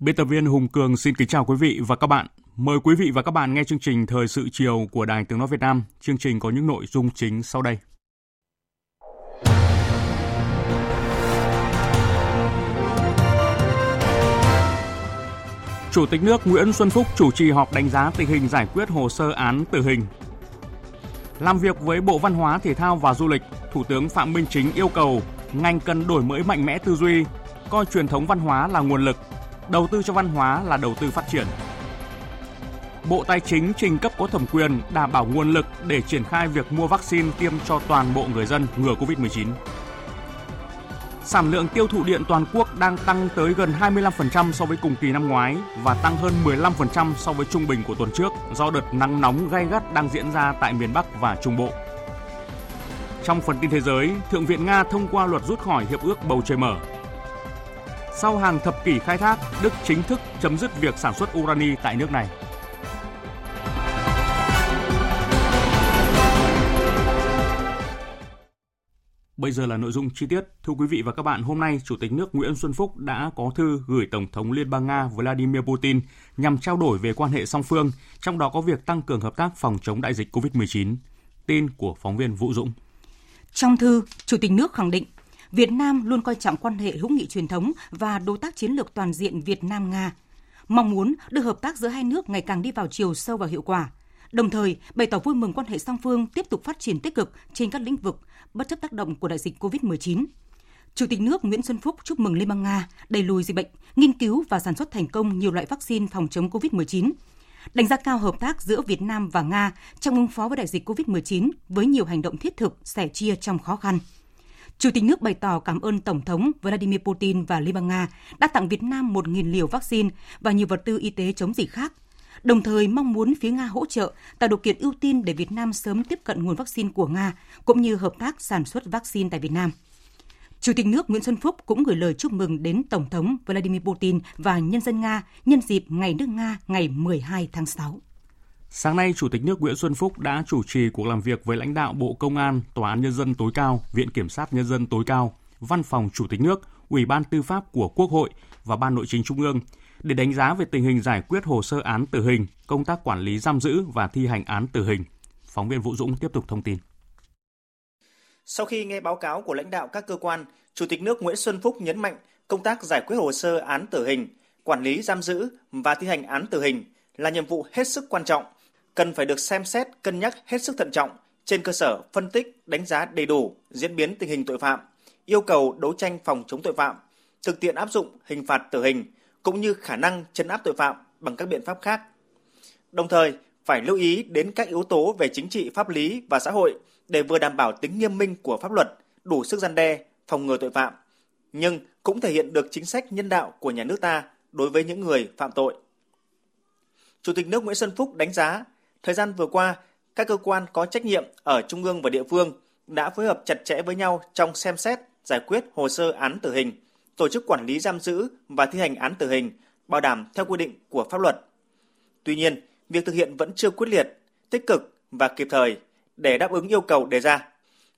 Biên tập viên Hùng Cường xin kính chào quý vị và các bạn. Mời quý vị và các bạn nghe chương trình Thời sự chiều của Đài Tiếng nói Việt Nam. Chương trình có những nội dung chính sau đây. Chủ tịch nước Nguyễn Xuân Phúc chủ trì họp đánh giá tình hình giải quyết hồ sơ án tử hình. Làm việc với Bộ Văn hóa, Thể thao và Du lịch, Thủ tướng Phạm Minh Chính yêu cầu ngành cần đổi mới mạnh mẽ tư duy, coi truyền thống văn hóa là nguồn lực, đầu tư cho văn hóa là đầu tư phát triển. Bộ Tài chính trình cấp có thẩm quyền đảm bảo nguồn lực để triển khai việc mua vaccine tiêm cho toàn bộ người dân ngừa Covid-19. Sản lượng tiêu thụ điện toàn quốc đang tăng tới gần 25% so với cùng kỳ năm ngoái và tăng hơn 15% so với trung bình của tuần trước do đợt nắng nóng gay gắt đang diễn ra tại miền Bắc và Trung Bộ. Trong phần tin thế giới, Thượng viện Nga thông qua luật rút khỏi Hiệp ước Bầu Trời Mở. Sau hàng thập kỷ khai thác, Đức chính thức chấm dứt việc sản xuất urani tại nước này. Bây giờ là nội dung chi tiết. Thưa quý vị và các bạn, hôm nay Chủ tịch nước Nguyễn Xuân Phúc đã có thư gửi Tổng thống Liên bang Nga Vladimir Putin nhằm trao đổi về quan hệ song phương, trong đó có việc tăng cường hợp tác phòng chống đại dịch COVID-19. Tin của phóng viên Vũ Dũng. Trong thư, Chủ tịch nước khẳng định Việt Nam luôn coi trọng quan hệ hữu nghị truyền thống và đối tác chiến lược toàn diện Việt Nam-Nga, mong muốn đưa hợp tác giữa hai nước ngày càng đi vào chiều sâu và hiệu quả, đồng thời bày tỏ vui mừng quan hệ song phương tiếp tục phát triển tích cực trên các lĩnh vực, bất chấp tác động của đại dịch COVID-19. Chủ tịch nước Nguyễn Xuân Phúc chúc mừng Liên bang Nga đẩy lùi dịch bệnh, nghiên cứu và sản xuất thành công nhiều loại vaccine phòng chống COVID-19, đánh giá cao hợp tác giữa Việt Nam và Nga trong ứng phó với đại dịch COVID-19 với nhiều hành động thiết thực, sẻ chia trong khó khăn. Chủ tịch nước bày tỏ cảm ơn Tổng thống Vladimir Putin và Liên bang Nga đã tặng Việt Nam 1.000 liều vaccine và nhiều vật tư y tế chống dịch khác, đồng thời mong muốn phía Nga hỗ trợ tạo điều kiện ưu tiên để Việt Nam sớm tiếp cận nguồn vaccine của Nga, cũng như hợp tác sản xuất vaccine tại Việt Nam. Chủ tịch nước Nguyễn Xuân Phúc cũng gửi lời chúc mừng đến Tổng thống Vladimir Putin và nhân dân Nga nhân dịp Ngày nước Nga ngày 12 tháng 6. Sáng nay, Chủ tịch nước Nguyễn Xuân Phúc đã chủ trì cuộc làm việc với lãnh đạo Bộ Công an, Tòa án Nhân dân tối cao, Viện Kiểm sát Nhân dân tối cao, Văn phòng Chủ tịch nước, Ủy ban Tư pháp của Quốc hội và Ban Nội chính Trung ương để đánh giá về tình hình giải quyết hồ sơ án tử hình, công tác quản lý giam giữ và thi hành án tử hình. Phóng viên Vũ Dũng tiếp tục thông tin. Sau khi nghe báo cáo của lãnh đạo các cơ quan, Chủ tịch nước Nguyễn Xuân Phúc nhấn mạnh công tác giải quyết hồ sơ án tử hình, quản lý giam giữ và thi hành án tử hình là nhiệm vụ hết sức quan trọng, cần phải được xem xét, cân nhắc hết sức thận trọng trên cơ sở phân tích, đánh giá đầy đủ diễn biến tình hình tội phạm, yêu cầu đấu tranh phòng chống tội phạm, thực tiễn áp dụng hình phạt tử hình cũng như khả năng trấn áp tội phạm bằng các biện pháp khác. Đồng thời, phải lưu ý đến các yếu tố về chính trị, pháp lý và xã hội để vừa đảm bảo tính nghiêm minh của pháp luật, đủ sức răn đe, phòng ngừa tội phạm, nhưng cũng thể hiện được chính sách nhân đạo của nhà nước ta đối với những người phạm tội. Chủ tịch nước Nguyễn Xuân Phúc đánh giá, thời gian vừa qua, các cơ quan có trách nhiệm ở trung ương và địa phương đã phối hợp chặt chẽ với nhau trong xem xét, giải quyết hồ sơ án tử hình, tổ chức quản lý giam giữ và thi hành án tử hình, bảo đảm theo quy định của pháp luật. Tuy nhiên, việc thực hiện vẫn chưa quyết liệt, tích cực và kịp thời để đáp ứng yêu cầu đề ra.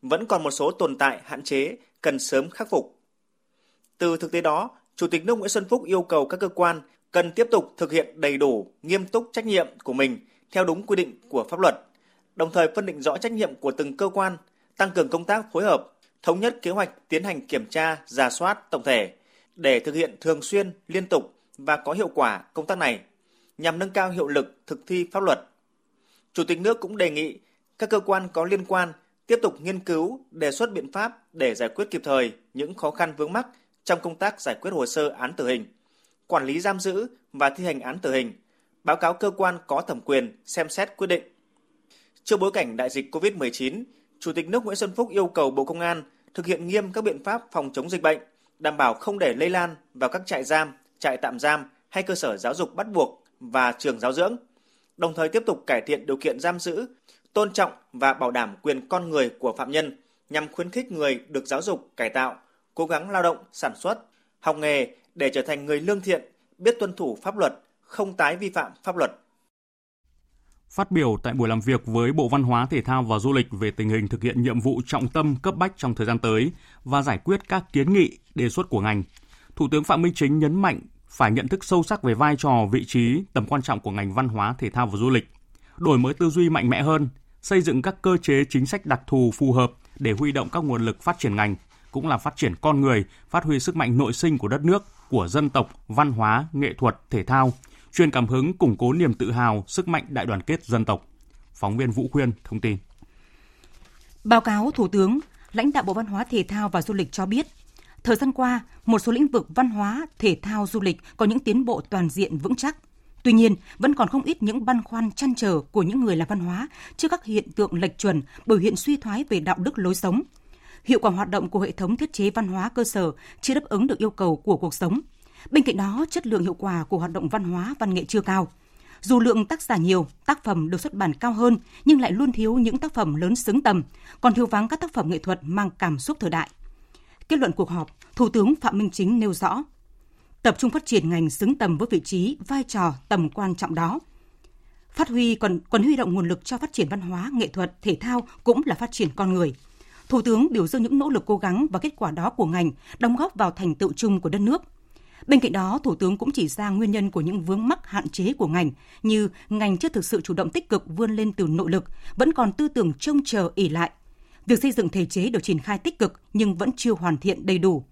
Vẫn còn một số tồn tại, hạn chế cần sớm khắc phục. Từ thực tế đó, Chủ tịch nước Nguyễn Xuân Phúc yêu cầu các cơ quan cần tiếp tục thực hiện đầy đủ, nghiêm túc trách nhiệm của mình theo đúng quy định của pháp luật, đồng thời phân định rõ trách nhiệm của từng cơ quan, tăng cường công tác phối hợp, thống nhất kế hoạch tiến hành kiểm tra, rà soát tổng thể để thực hiện thường xuyên, liên tục và có hiệu quả công tác này nhằm nâng cao hiệu lực thực thi pháp luật. Chủ tịch nước cũng đề nghị các cơ quan có liên quan tiếp tục nghiên cứu, đề xuất biện pháp để giải quyết kịp thời những khó khăn vướng mắc trong công tác giải quyết hồ sơ án tử hình, quản lý giam giữ và thi hành án tử hình, báo cáo cơ quan có thẩm quyền xem xét quyết định. Trước bối cảnh đại dịch COVID-19, Chủ tịch nước Nguyễn Xuân Phúc yêu cầu Bộ Công an thực hiện nghiêm các biện pháp phòng chống dịch bệnh, đảm bảo không để lây lan vào các trại giam, trại tạm giam hay cơ sở giáo dục bắt buộc và trường giáo dưỡng, đồng thời tiếp tục cải thiện điều kiện giam giữ, tôn trọng và bảo đảm quyền con người của phạm nhân nhằm khuyến khích người được giáo dục, cải tạo, cố gắng lao động, sản xuất, học nghề để trở thành người lương thiện, biết tuân thủ pháp luật, không tái vi phạm pháp luật. Phát biểu tại buổi làm việc với Bộ Văn hóa, Thể thao và Du lịch về tình hình thực hiện nhiệm vụ trọng tâm cấp bách trong thời gian tới và giải quyết các kiến nghị, đề xuất của ngành, Thủ tướng Phạm Minh Chính nhấn mạnh phải nhận thức sâu sắc về vai trò, vị trí, tầm quan trọng của ngành văn hóa, thể thao và du lịch, đổi mới tư duy mạnh mẽ hơn, xây dựng các cơ chế chính sách đặc thù phù hợp để huy động các nguồn lực phát triển ngành, cũng là phát triển con người, phát huy sức mạnh nội sinh của đất nước, của dân tộc, văn hóa, nghệ thuật, thể thao, truyền cảm hứng, củng cố niềm tự hào, sức mạnh đại đoàn kết dân tộc. Phóng viên Vũ Quyên thông tin. Báo cáo Thủ tướng, lãnh đạo Bộ Văn hóa, Thể thao và Du lịch cho biết, thời gian qua, một số lĩnh vực văn hóa, thể thao, du lịch có những tiến bộ toàn diện vững chắc. Tuy nhiên, vẫn còn không ít những băn khoăn trăn trở của những người làm văn hóa trước các hiện tượng lệch chuẩn, biểu hiện suy thoái về đạo đức lối sống. Hiệu quả hoạt động của hệ thống thiết chế văn hóa cơ sở chưa đáp ứng được yêu cầu của cuộc sống. Bên cạnh đó, chất lượng hiệu quả của hoạt động văn hóa, văn nghệ chưa cao. Dù lượng tác giả nhiều, tác phẩm được xuất bản cao hơn nhưng lại luôn thiếu những tác phẩm lớn xứng tầm, còn thiếu vắng các tác phẩm nghệ thuật mang cảm xúc thời đại. Kết luận cuộc họp, Thủ tướng Phạm Minh Chính nêu rõ, tập trung phát triển ngành xứng tầm với vị trí, vai trò, tầm quan trọng đó. Phát huy còn huy động nguồn lực cho phát triển văn hóa, nghệ thuật, thể thao cũng là phát triển con người. Thủ tướng biểu dương những nỗ lực cố gắng và kết quả đó của ngành, đóng góp vào thành tựu chung của đất nước. Bên cạnh đó, Thủ tướng cũng chỉ ra nguyên nhân của những vướng mắc hạn chế của ngành, như ngành chưa thực sự chủ động tích cực vươn lên từ nội lực, vẫn còn tư tưởng trông chờ ỷ lại. Việc xây dựng thể chế được triển khai tích cực nhưng vẫn chưa hoàn thiện đầy đủ.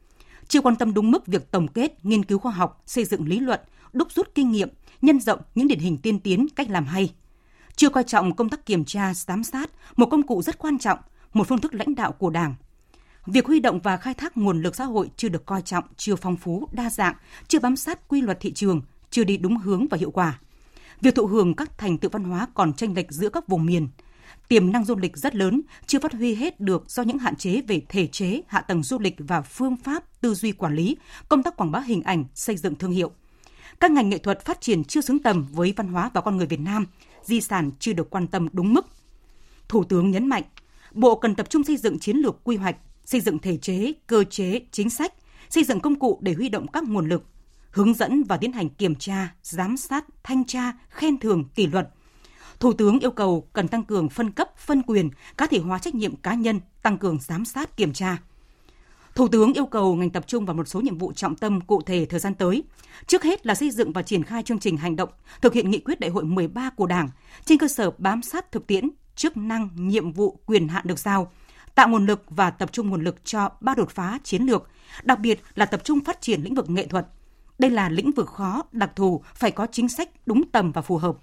Chưa quan tâm đúng mức việc tổng kết, nghiên cứu khoa học, xây dựng lý luận, đúc rút kinh nghiệm, nhân rộng những điển hình tiên tiến, cách làm hay. Chưa coi trọng công tác kiểm tra, giám sát, một công cụ rất quan trọng, một phương thức lãnh đạo của Đảng. Việc huy động và khai thác nguồn lực xã hội chưa được coi trọng, chưa phong phú, đa dạng, chưa bám sát quy luật thị trường, chưa đi đúng hướng và hiệu quả. Việc thụ hưởng các thành tựu văn hóa còn chênh lệch giữa các vùng miền. Tiềm năng du lịch rất lớn, chưa phát huy hết được do những hạn chế về thể chế, hạ tầng du lịch và phương pháp, tư duy quản lý, công tác quảng bá hình ảnh, xây dựng thương hiệu. Các ngành nghệ thuật phát triển chưa xứng tầm với văn hóa và con người Việt Nam, di sản chưa được quan tâm đúng mức. Thủ tướng nhấn mạnh, Bộ cần tập trung xây dựng chiến lược quy hoạch, xây dựng thể chế, cơ chế, chính sách, xây dựng công cụ để huy động các nguồn lực, hướng dẫn và tiến hành kiểm tra, giám sát, thanh tra, khen thưởng, kỷ luật. Thủ tướng yêu cầu cần tăng cường phân cấp, phân quyền, cá thể hóa trách nhiệm cá nhân, tăng cường giám sát, kiểm tra. Thủ tướng yêu cầu ngành tập trung vào một số nhiệm vụ trọng tâm cụ thể thời gian tới. Trước hết là xây dựng và triển khai chương trình hành động, thực hiện nghị quyết Đại hội 13 của Đảng, trên cơ sở bám sát thực tiễn, chức năng, nhiệm vụ, quyền hạn được giao, tạo nguồn lực và tập trung nguồn lực cho 3 đột phá chiến lược, đặc biệt là tập trung phát triển lĩnh vực nghệ thuật. Đây là lĩnh vực khó, đặc thù, phải có chính sách đúng tầm và phù hợp.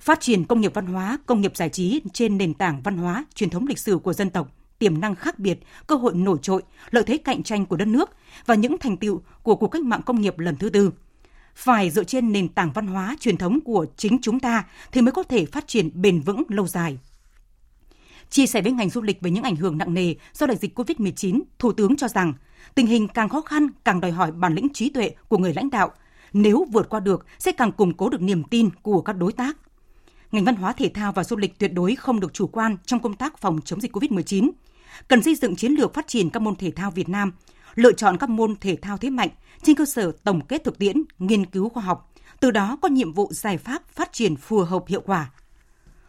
Phát triển công nghiệp văn hóa, công nghiệp giải trí trên nền tảng văn hóa, truyền thống lịch sử của dân tộc, tiềm năng khác biệt, cơ hội nổi trội, lợi thế cạnh tranh của đất nước và những thành tựu của cuộc cách mạng công nghiệp lần thứ tư. Phải dựa trên nền tảng văn hóa, truyền thống của chính chúng ta thì mới có thể phát triển bền vững lâu dài. Chia sẻ với ngành du lịch về những ảnh hưởng nặng nề do đại dịch COVID-19, Thủ tướng cho rằng tình hình càng khó khăn càng đòi hỏi bản lĩnh trí tuệ của người lãnh đạo. Nếu vượt qua được sẽ càng củng cố được niềm tin của các đối tác. Ngành văn hóa, thể thao và du lịch tuyệt đối không được chủ quan trong công tác phòng chống dịch COVID-19. Cần xây dựng chiến lược phát triển các môn thể thao Việt Nam, lựa chọn các môn thể thao thế mạnh trên cơ sở tổng kết thực tiễn, nghiên cứu khoa học, từ đó có nhiệm vụ giải pháp phát triển phù hợp hiệu quả.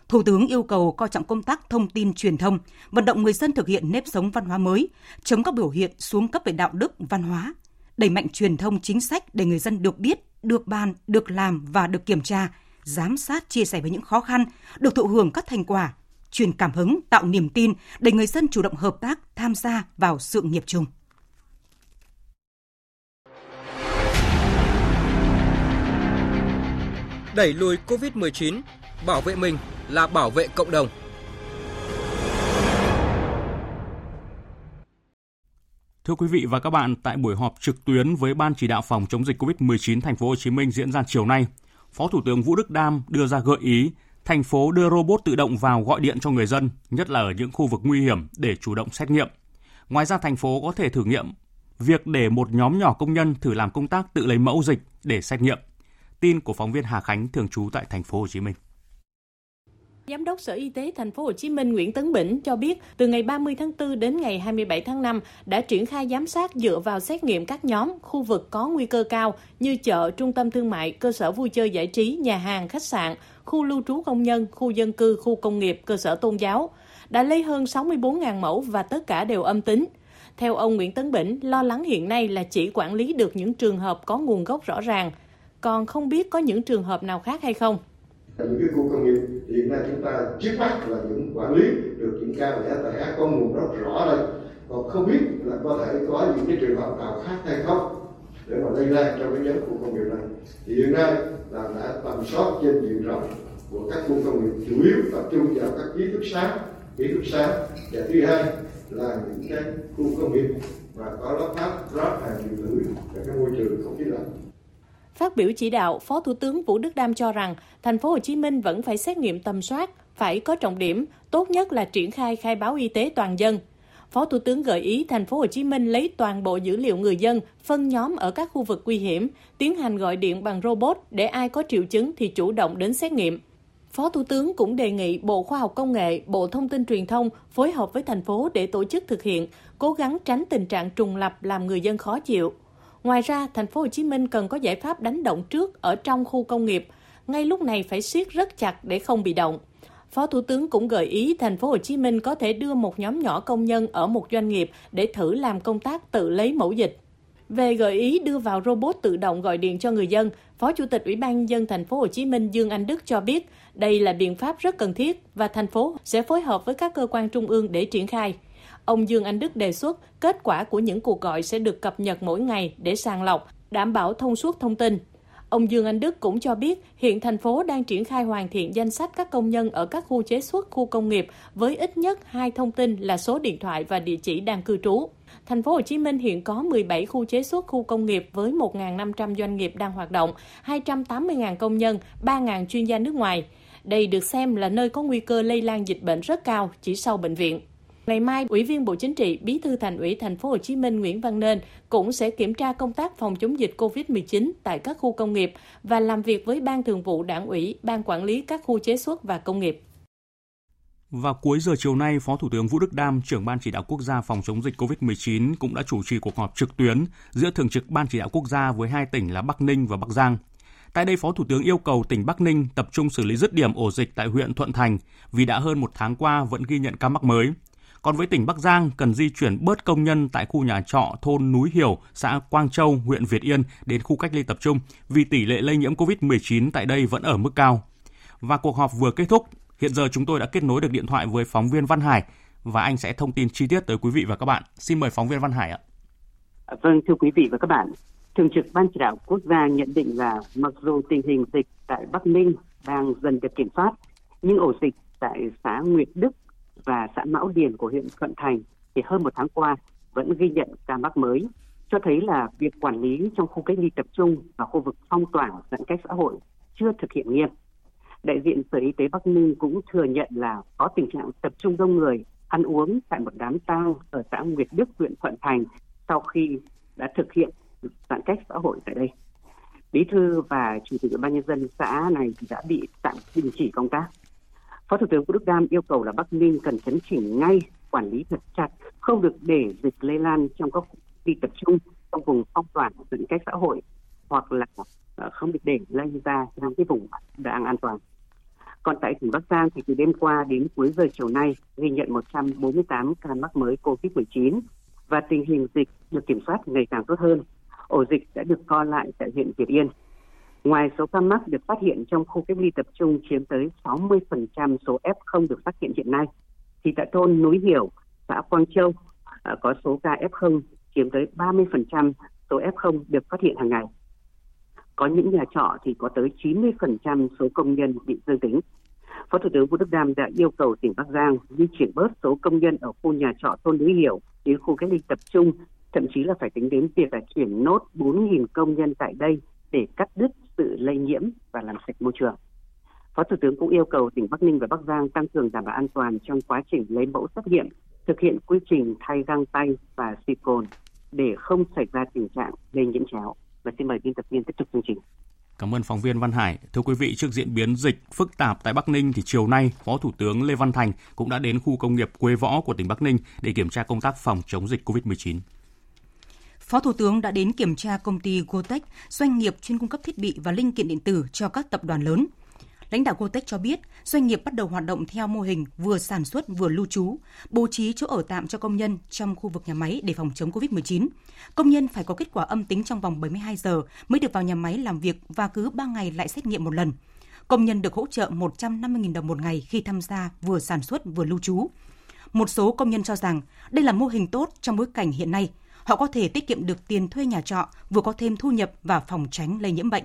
Thủ tướng yêu cầu coi trọng công tác thông tin truyền thông, vận động người dân thực hiện nếp sống văn hóa mới, chống các biểu hiện xuống cấp về đạo đức, văn hóa, đẩy mạnh truyền thông chính sách để người dân được biết, được bàn, được làm và được kiểm tra, giám sát, chia sẻ với những khó khăn, được thụ hưởng các thành quả, truyền cảm hứng, tạo niềm tin để người dân chủ động hợp tác, tham gia vào sự nghiệp chung. Đẩy lùi COVID-19, bảo vệ mình là bảo vệ cộng đồng. Thưa quý vị và các bạn, tại buổi họp trực tuyến với Ban chỉ đạo phòng chống dịch COVID-19 thành phố Hồ Chí Minh diễn ra chiều nay, Phó Thủ tướng Vũ Đức Đam đưa ra gợi ý thành phố đưa robot tự động vào gọi điện cho người dân, nhất là ở những khu vực nguy hiểm để chủ động xét nghiệm. Ngoài ra, thành phố có thể thử nghiệm việc để một nhóm nhỏ công nhân thử làm công tác tự lấy mẫu dịch để xét nghiệm. Tin của phóng viên Hà Khánh thường trú tại thành phố Hồ Chí Minh. Giám đốc Sở Y tế Thành phố Hồ Chí Minh Nguyễn Tấn Bỉnh cho biết, từ ngày 30 tháng 4 đến ngày 27 tháng 5 đã triển khai giám sát dựa vào xét nghiệm các nhóm, khu vực có nguy cơ cao như chợ, trung tâm thương mại, cơ sở vui chơi giải trí, nhà hàng, khách sạn, khu lưu trú công nhân, khu dân cư, khu công nghiệp, cơ sở tôn giáo. Đã lấy hơn 64.000 mẫu và tất cả đều âm tính. Theo ông Nguyễn Tấn Bỉnh, lo lắng hiện nay là chỉ quản lý được những trường hợp có nguồn gốc rõ ràng, còn không biết có những trường hợp nào khác hay không. Những cái khu công nghiệp hiện nay chúng ta trước mắt là những quản lý được những ca lẻ tẻ có nguồn gốc rõ đây, còn không biết là có thể có những cái trường hợp nào khác hay không để mà lây lan trong cái nhóm khu công nghiệp này. Thì hiện nay là đã tầm soát trên diện rộng của các khu công nghiệp, chủ yếu tập trung vào các ký túc xá, và thứ hai là những cái khu công nghiệp mà có lắp ráp rác thải điện tử và cái môi trường không khí lạnh. Phát biểu chỉ đạo, Phó Thủ tướng Vũ Đức Đam cho rằng Thành phố Hồ Chí Minh vẫn phải xét nghiệm tầm soát, phải có trọng điểm, tốt nhất là triển khai khai báo y tế toàn dân. Phó Thủ tướng gợi ý Thành phố Hồ Chí Minh lấy toàn bộ dữ liệu người dân, phân nhóm ở các khu vực nguy hiểm, tiến hành gọi điện bằng robot để ai có triệu chứng thì chủ động đến xét nghiệm. Phó Thủ tướng cũng đề nghị Bộ Khoa học Công nghệ, Bộ Thông tin Truyền thông phối hợp với thành phố để tổ chức thực hiện, cố gắng tránh tình trạng trùng lặp làm người dân khó chịu. Ngoài ra, Thành phố Hồ Chí Minh cần có giải pháp đánh động trước ở trong khu công nghiệp, ngay lúc này phải siết rất chặt để không bị động. Phó Thủ tướng cũng gợi ý Thành phố Hồ Chí Minh có thể đưa một nhóm nhỏ công nhân ở một doanh nghiệp để thử làm công tác tự lấy mẫu dịch. Về gợi ý đưa vào robot tự động gọi điện cho người dân, Phó Chủ tịch Ủy ban nhân dân Thành phố Hồ Chí Minh Dương Anh Đức cho biết đây là biện pháp rất cần thiết và thành phố sẽ phối hợp với các cơ quan trung ương để triển khai. Ông Dương Anh Đức đề xuất kết quả của những cuộc gọi sẽ được cập nhật mỗi ngày để sàng lọc, đảm bảo thông suốt thông tin. Ông Dương Anh Đức cũng cho biết hiện thành phố đang triển khai hoàn thiện danh sách các công nhân ở các khu chế xuất, khu công nghiệp với ít nhất 2 thông tin là số điện thoại và địa chỉ đang cư trú. Thành phố Hồ Chí Minh hiện có 17 khu chế xuất, khu công nghiệp với 1.500 doanh nghiệp đang hoạt động, 280.000 công nhân, 3.000 chuyên gia nước ngoài. Đây được xem là nơi có nguy cơ lây lan dịch bệnh rất cao chỉ sau bệnh viện. Ngày mai, Ủy viên Bộ Chính trị, Bí thư Thành ủy Thành phố Hồ Chí Minh Nguyễn Văn Nên cũng sẽ kiểm tra công tác phòng chống dịch COVID-19 tại các khu công nghiệp và làm việc với Ban Thường vụ Đảng ủy, Ban quản lý các khu chế xuất và công nghiệp. Và cuối giờ chiều nay, Phó Thủ tướng Vũ Đức Đam, trưởng Ban chỉ đạo quốc gia phòng chống dịch COVID-19 cũng đã chủ trì cuộc họp trực tuyến giữa thường trực Ban chỉ đạo quốc gia với 2 tỉnh là Bắc Ninh và Bắc Giang. Tại đây, Phó Thủ tướng yêu cầu tỉnh Bắc Ninh tập trung xử lý dứt điểm ổ dịch tại huyện Thuận Thành vì đã hơn 1 tháng qua vẫn ghi nhận ca mắc mới. Còn với tỉnh Bắc Giang, cần di chuyển bớt công nhân tại khu nhà trọ thôn Núi Hiểu, xã Quang Châu, huyện Việt Yên đến khu cách ly tập trung vì tỷ lệ lây nhiễm COVID-19 tại đây vẫn ở mức cao. Và cuộc họp vừa kết thúc, hiện giờ chúng tôi đã kết nối được điện thoại với phóng viên Văn Hải và anh sẽ thông tin chi tiết tới quý vị và các bạn. Xin mời phóng viên Văn Hải ạ. Vâng, thưa quý vị và các bạn, Thường trực Ban chỉ đạo quốc gia nhận định là mặc dù tình hình dịch tại Bắc Ninh đang dần được kiểm soát, nhưng ổ dịch tại xã Nguyệt Đức và xã Mão Điền của huyện Thuận Thành thì hơn 1 tháng qua vẫn ghi nhận ca mắc mới, cho thấy là việc quản lý trong khu cách ly tập trung và khu vực phong tỏa giãn cách xã hội chưa thực hiện nghiêm. Đại diện Sở Y tế Bắc Ninh cũng thừa nhận là có tình trạng tập trung đông người ăn uống tại một đám tang ở xã Nguyệt Đức, huyện Thuận Thành sau khi đã thực hiện giãn cách xã hội tại đây. Bí thư và Chủ tịch Ủy ban nhân dân xã này đã bị tạm đình chỉ công tác. Phó Thủ tướng Vũ Đức Đam yêu cầu là Bắc Ninh cần chấn chỉnh ngay, quản lý thật chặt, không được để dịch lây lan trong các khu cách ly tập trung, trong vùng phong tỏa giãn cách xã hội, hoặc là không được để lây ra sang cái vùng đang an toàn. Còn tại tỉnh Bắc Giang thì từ đêm qua đến cuối giờ chiều nay ghi nhận 148 ca mắc mới COVID-19 và tình hình dịch được kiểm soát ngày càng tốt hơn. Ổ dịch đã được co lại tại huyện Việt Yên. Ngoài số ca mắc được phát hiện trong khu cách ly tập trung chiếm tới 60% số F0 được phát hiện hiện nay, thì tại thôn Núi Hiểu, xã Quang Châu có số ca F0 chiếm tới 30% số F0 được phát hiện hàng ngày. Có những nhà trọ thì có tới 90% số công nhân bị dương tính. Phó Thủ tướng Vũ Đức Đam đã yêu cầu tỉnh Bắc Giang di chuyển bớt số công nhân ở khu nhà trọ thôn Núi Hiểu đến khu cách ly tập trung thậm chí là phải tính đến việc là chuyển nốt 4.000 công nhân tại đây để cắt đứt sự lây nhiễm và làm sạch môi trường. Phó Thủ tướng cũng yêu cầu tỉnh Bắc Ninh và Bắc Giang tăng cường đảm bảo an toàn trong quá trình lấy mẫu xét nghiệm, thực hiện quy trình thay găng tay và xịt cồn để không xảy ra tình trạng lây nhiễm chéo. Và xin mời biên tập viên tiếp tục chương trình. Cảm ơn phóng viên Văn Hải. Thưa quý vị, trước diễn biến dịch phức tạp tại Bắc Ninh thì chiều nay, Phó Thủ tướng Lê Văn Thành cũng đã đến khu công nghiệp Quế Võ của tỉnh Bắc Ninh để kiểm tra công tác phòng chống dịch COVID-19. Phó Thủ tướng đã đến kiểm tra công ty Gotech, doanh nghiệp chuyên cung cấp thiết bị và linh kiện điện tử cho các tập đoàn lớn. Lãnh đạo Gotech cho biết, doanh nghiệp bắt đầu hoạt động theo mô hình vừa sản xuất vừa lưu trú, bố trí chỗ ở tạm cho công nhân trong khu vực nhà máy để phòng chống COVID-19. Công nhân phải có kết quả âm tính trong vòng 72 giờ mới được vào nhà máy làm việc và cứ 3 ngày lại xét nghiệm một lần. Công nhân được hỗ trợ 150.000 đồng một ngày khi tham gia vừa sản xuất vừa lưu trú. Một số công nhân cho rằng đây là mô hình tốt trong bối cảnh hiện nay. Họ có thể tiết kiệm được tiền thuê nhà trọ, vừa có thêm thu nhập và phòng tránh lây nhiễm bệnh.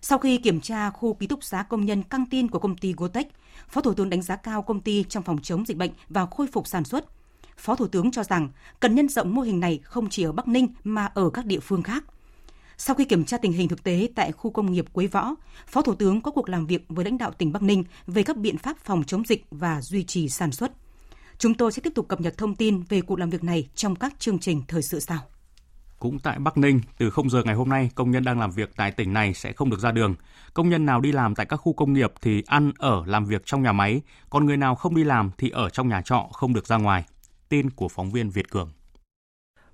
Sau khi kiểm tra khu ký túc xá công nhân căng tin của công ty Gotech, Phó Thủ tướng đánh giá cao công ty trong phòng chống dịch bệnh và khôi phục sản xuất. Phó Thủ tướng cho rằng cần nhân rộng mô hình này không chỉ ở Bắc Ninh mà ở các địa phương khác. Sau khi kiểm tra tình hình thực tế tại khu công nghiệp Quế Võ, Phó Thủ tướng có cuộc làm việc với lãnh đạo tỉnh Bắc Ninh về các biện pháp phòng chống dịch và duy trì sản xuất. Chúng tôi sẽ tiếp tục cập nhật thông tin về cuộc làm việc này trong các chương trình thời sự sau. Cũng tại Bắc Ninh, từ 0 giờ ngày hôm nay, công nhân đang làm việc tại tỉnh này sẽ không được ra đường. Công nhân nào đi làm tại các khu công nghiệp thì ăn, ở, làm việc trong nhà máy. Còn người nào không đi làm thì ở trong nhà trọ, không được ra ngoài. Tin của phóng viên Việt Cường.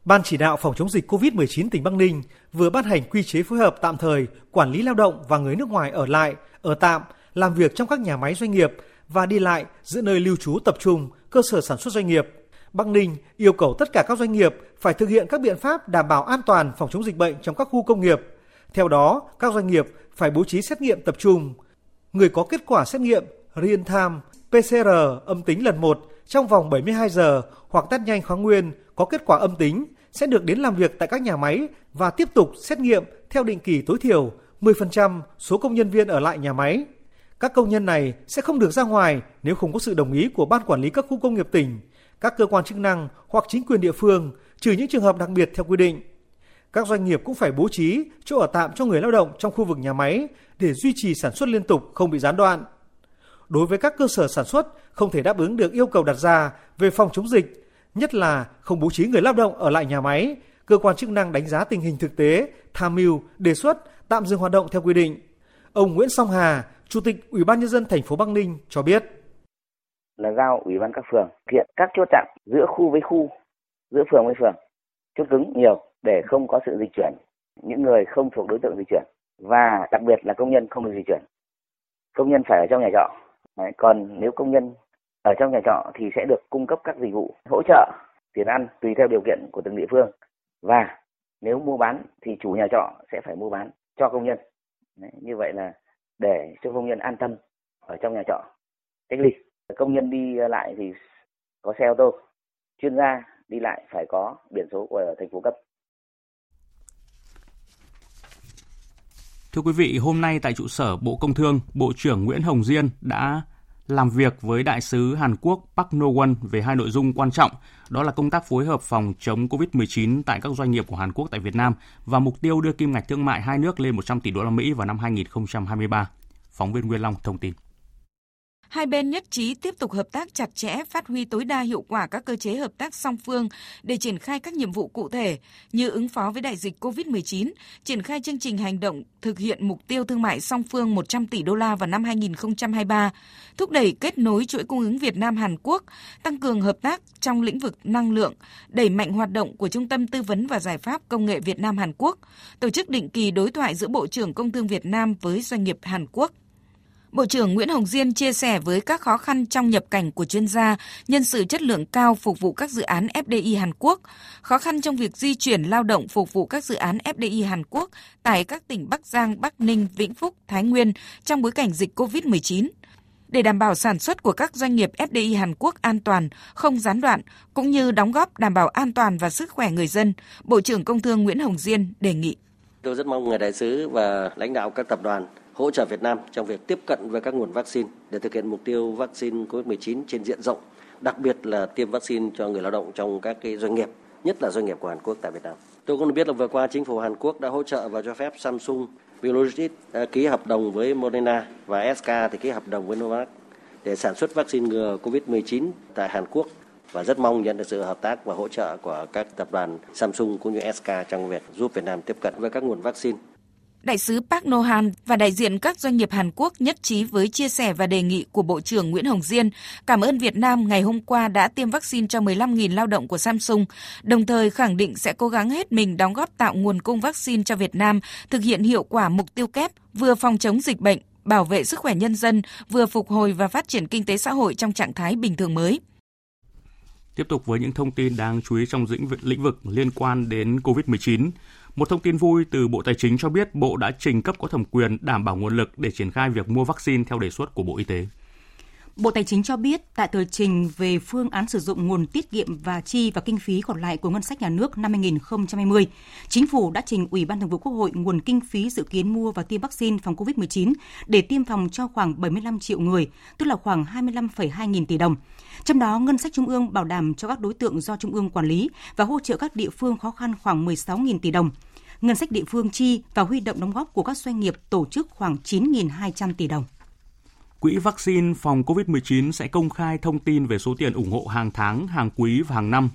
Ban chỉ đạo phòng chống dịch COVID-19 tỉnh Bắc Ninh vừa ban hành quy chế phối hợp tạm thời quản lý lao động và người nước ngoài ở lại, ở tạm, làm việc trong các nhà máy doanh nghiệp và đi lại giữa nơi lưu trú tập trung, cơ sở sản xuất doanh nghiệp. Bắc Ninh yêu cầu tất cả các doanh nghiệp phải thực hiện các biện pháp đảm bảo an toàn phòng chống dịch bệnh trong các khu công nghiệp. Theo đó, các doanh nghiệp phải bố trí xét nghiệm tập trung. Người có kết quả xét nghiệm real-time PCR âm tính lần 1 trong vòng 72 giờ hoặc test nhanh kháng nguyên có kết quả âm tính sẽ được đến làm việc tại các nhà máy và tiếp tục xét nghiệm theo định kỳ tối thiểu 10% số công nhân viên ở lại nhà máy. Các công nhân này sẽ không được ra ngoài nếu không có sự đồng ý của Ban Quản lý các khu công nghiệp tỉnh, các cơ quan chức năng hoặc chính quyền địa phương, trừ những trường hợp đặc biệt theo quy định. Các doanh nghiệp cũng phải bố trí chỗ ở tạm cho người lao động trong khu vực nhà máy để duy trì sản xuất liên tục không bị gián đoạn. Đối với các cơ sở sản xuất không thể đáp ứng được yêu cầu đặt ra về phòng chống dịch, nhất là không bố trí người lao động ở lại nhà máy, cơ quan chức năng đánh giá tình hình thực tế, tham mưu, đề xuất tạm dừng hoạt động theo quy định. Ông Nguyễn Song Hà, Chủ tịch Ủy ban nhân dân thành phố Bắc Ninh cho biết là giao Ủy ban các phường thực hiện các chốt chặn giữa khu với khu, giữa phường với phường, chốt cứng nhiều để không có sự dịch chuyển, những người không thuộc đối tượng dịch chuyển và đặc biệt là công nhân không được dịch chuyển. Công nhân phải ở trong nhà trọ. Đấy, còn nếu công nhân ở trong nhà trọ thì sẽ được cung cấp các dịch vụ hỗ trợ, tiền ăn tùy theo điều kiện của từng địa phương và nếu mua bán thì chủ nhà trọ sẽ phải mua bán cho công nhân. Đấy, như vậy là để cho công nhân an tâm ở trong nhà trọ cách ly. Công nhân đi lại thì có xe ô tô, chuyên gia đi lại phải có biển số của thành phố cấp. Thưa quý vị, hôm nay tại trụ sở Bộ Công Thương, Bộ trưởng Nguyễn Hồng Diên đã làm việc với Đại sứ Hàn Quốc Park Noh-wan về hai nội dung quan trọng, đó là công tác phối hợp phòng chống COVID-19 tại các doanh nghiệp của Hàn Quốc tại Việt Nam và mục tiêu đưa kim ngạch thương mại hai nước lên 100 tỷ đô la Mỹ vào năm 2023. Phóng viên Nguyễn Long thông tin. Hai bên nhất trí tiếp tục hợp tác chặt chẽ, phát huy tối đa hiệu quả các cơ chế hợp tác song phương để triển khai các nhiệm vụ cụ thể như ứng phó với đại dịch COVID-19, triển khai chương trình hành động thực hiện mục tiêu thương mại song phương 100 tỷ đô la vào năm 2023, thúc đẩy kết nối chuỗi cung ứng Việt Nam-Hàn Quốc, tăng cường hợp tác trong lĩnh vực năng lượng, đẩy mạnh hoạt động của Trung tâm Tư vấn và Giải pháp Công nghệ Việt Nam-Hàn Quốc, tổ chức định kỳ đối thoại giữa Bộ trưởng Công Thương Việt Nam với doanh nghiệp Hàn Quốc. Bộ trưởng Nguyễn Hồng Diên chia sẻ với các khó khăn trong nhập cảnh của chuyên gia, nhân sự chất lượng cao phục vụ các dự án FDI Hàn Quốc, khó khăn trong việc di chuyển lao động phục vụ các dự án FDI Hàn Quốc tại các tỉnh Bắc Giang, Bắc Ninh, Vĩnh Phúc, Thái Nguyên trong bối cảnh dịch COVID-19. Để đảm bảo sản xuất của các doanh nghiệp FDI Hàn Quốc an toàn, không gián đoạn, cũng như đóng góp đảm bảo an toàn và sức khỏe người dân, Bộ trưởng Công Thương Nguyễn Hồng Diên đề nghị. Tôi rất mong người đại sứ và lãnh đạo các tập đoàn hỗ trợ Việt Nam trong việc tiếp cận với các nguồn vaccine để thực hiện mục tiêu vaccine COVID-19 trên diện rộng, đặc biệt là tiêm vaccine cho người lao động trong các cái doanh nghiệp nhất là doanh nghiệp của Hàn Quốc tại Việt Nam. Tôi cũng biết là vừa qua chính phủ Hàn Quốc đã hỗ trợ và cho phép Samsung Biologics ký hợp đồng với Moderna và SK thì ký hợp đồng với Novavax để sản xuất vaccine ngừa COVID-19 tại Hàn Quốc, và rất mong nhận được sự hợp tác và hỗ trợ của các tập đoàn Samsung cũng như SK trong việc giúp Việt Nam tiếp cận với các nguồn vaccine. Đại sứ Park Noh-wan và đại diện các doanh nghiệp Hàn Quốc nhất trí với chia sẻ và đề nghị của Bộ trưởng Nguyễn Hồng Diên cảm ơn Việt Nam ngày hôm qua đã tiêm vaccine cho 15.000 lao động của Samsung, đồng thời khẳng định sẽ cố gắng hết mình đóng góp tạo nguồn cung vaccine cho Việt Nam, thực hiện hiệu quả mục tiêu kép vừa phòng chống dịch bệnh, bảo vệ sức khỏe nhân dân, vừa phục hồi và phát triển kinh tế xã hội trong trạng thái bình thường mới. Tiếp tục với những thông tin đáng chú ý trong lĩnh vực liên quan đến COVID-19. Một thông tin vui từ Bộ Tài chính cho biết Bộ đã trình cấp có thẩm quyền đảm bảo nguồn lực để triển khai việc mua vaccine theo đề xuất của Bộ Y tế. Bộ Tài chính cho biết tại tờ trình về phương án sử dụng nguồn tiết kiệm và chi và kinh phí còn lại của ngân sách nhà nước năm 2020, Chính phủ đã trình Ủy ban Thường vụ Quốc hội nguồn kinh phí dự kiến mua và tiêm vaccine phòng COVID-19 để tiêm phòng cho khoảng 75 triệu người, tức là khoảng 25,2 nghìn tỷ đồng. Trong đó, ngân sách Trung ương bảo đảm cho các đối tượng do Trung ương quản lý và hỗ trợ các địa phương khó khăn khoảng 16 nghìn tỷ đồng. Ngân sách địa phương chi và huy động đóng góp của các doanh nghiệp tổ chức khoảng 9.200 tỷ đồng. Quỹ vaccine phòng COVID-19 sẽ công khai thông tin về số tiền ủng hộ hàng tháng, hàng quý và hàng năm,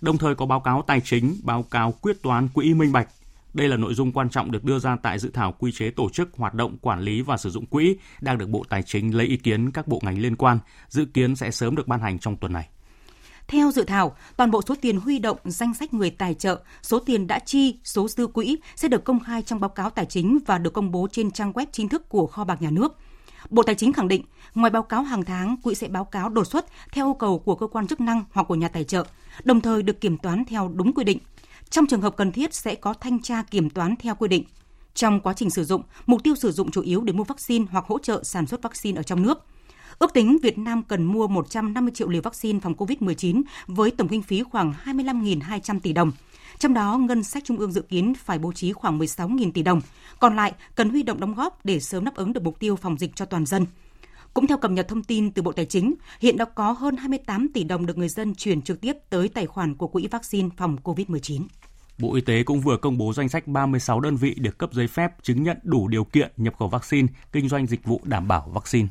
đồng thời có báo cáo tài chính, báo cáo quyết toán quỹ minh bạch. Đây là nội dung quan trọng được đưa ra tại dự thảo quy chế tổ chức, hoạt động, quản lý và sử dụng quỹ đang được Bộ Tài chính lấy ý kiến các bộ ngành liên quan, dự kiến sẽ sớm được ban hành trong tuần này. Theo dự thảo, toàn bộ số tiền huy động, danh sách người tài trợ, số tiền đã chi, số dư quỹ sẽ được công khai trong báo cáo tài chính và được công bố trên trang web chính thức của Kho bạc Nhà nước. Bộ Tài chính khẳng định, ngoài báo cáo hàng tháng, quỹ sẽ báo cáo đột xuất theo yêu cầu của cơ quan chức năng hoặc của nhà tài trợ, đồng thời được kiểm toán theo đúng quy định. Trong trường hợp cần thiết sẽ có thanh tra kiểm toán theo quy định. Trong quá trình sử dụng, mục tiêu sử dụng chủ yếu để mua vaccine hoặc hỗ trợ sản xuất vaccine ở trong nước. Ước tính Việt Nam cần mua 150 triệu liều vaccine phòng COVID-19 với tổng kinh phí khoảng 25.200 tỷ đồng. Trong đó, ngân sách Trung ương dự kiến phải bố trí khoảng 16.000 tỷ đồng. Còn lại, cần huy động đóng góp để sớm đáp ứng được mục tiêu phòng dịch cho toàn dân. Cũng theo cập nhật thông tin từ Bộ Tài chính, hiện đã có hơn 28 tỷ đồng được người dân chuyển trực tiếp tới tài khoản của Quỹ vaccine phòng COVID-19. Bộ Y tế cũng vừa công bố danh sách 36 đơn vị được cấp giấy phép chứng nhận đủ điều kiện nhập khẩu vaccine, kinh doanh dịch vụ đảm bảo vaccine.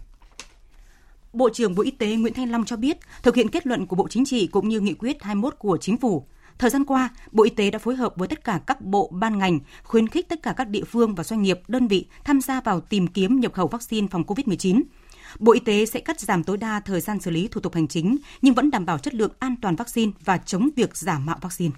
Bộ trưởng Bộ Y tế Nguyễn Thanh Long cho biết, thực hiện kết luận của Bộ Chính trị cũng như nghị quyết 21 của Chính phủ, thời gian qua, Bộ Y tế đã phối hợp với tất cả các bộ, ban ngành, khuyến khích tất cả các địa phương và doanh nghiệp, đơn vị tham gia vào tìm kiếm nhập khẩu vaccine phòng COVID-19. Bộ Y tế sẽ cắt giảm tối đa thời gian xử lý thủ tục hành chính, nhưng vẫn đảm bảo chất lượng an toàn vaccine và chống việc giả mạo vaccine.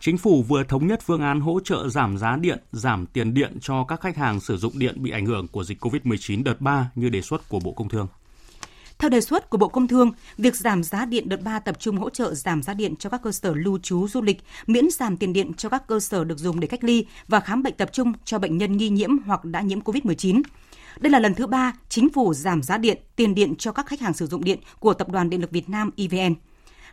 Chính phủ vừa thống nhất phương án hỗ trợ giảm giá điện, giảm tiền điện cho các khách hàng sử dụng điện bị ảnh hưởng của dịch COVID-19 đợt 3 như đề xuất của Bộ Công Thương. Theo đề xuất của Bộ Công Thương, việc giảm giá điện đợt 3 tập trung hỗ trợ giảm giá điện cho các cơ sở lưu trú du lịch, miễn giảm tiền điện cho các cơ sở được dùng để cách ly và khám bệnh tập trung cho bệnh nhân nghi nhiễm hoặc đã nhiễm COVID-19. Đây là lần thứ 3 Chính phủ giảm giá điện, tiền điện cho các khách hàng sử dụng điện của Tập đoàn Điện lực Việt Nam EVN.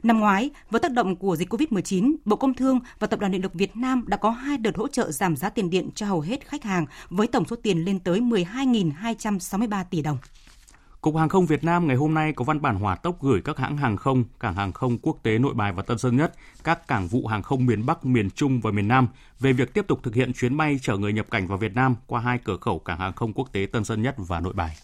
Năm ngoái, với tác động của dịch COVID-19, Bộ Công Thương và Tập đoàn Điện lực Việt Nam đã có 2 đợt hỗ trợ giảm giá tiền điện cho hầu hết khách hàng với tổng số tiền lên tới 12.263 tỷ đồng. Cục Hàng không Việt Nam ngày hôm nay có văn bản hỏa tốc gửi các hãng hàng không, cảng hàng không quốc tế Nội Bài và Tân Sơn Nhất, các cảng vụ hàng không miền Bắc, miền Trung và miền Nam về việc tiếp tục thực hiện chuyến bay chở người nhập cảnh vào Việt Nam qua 2 cửa khẩu cảng hàng không quốc tế Tân Sơn Nhất và Nội Bài.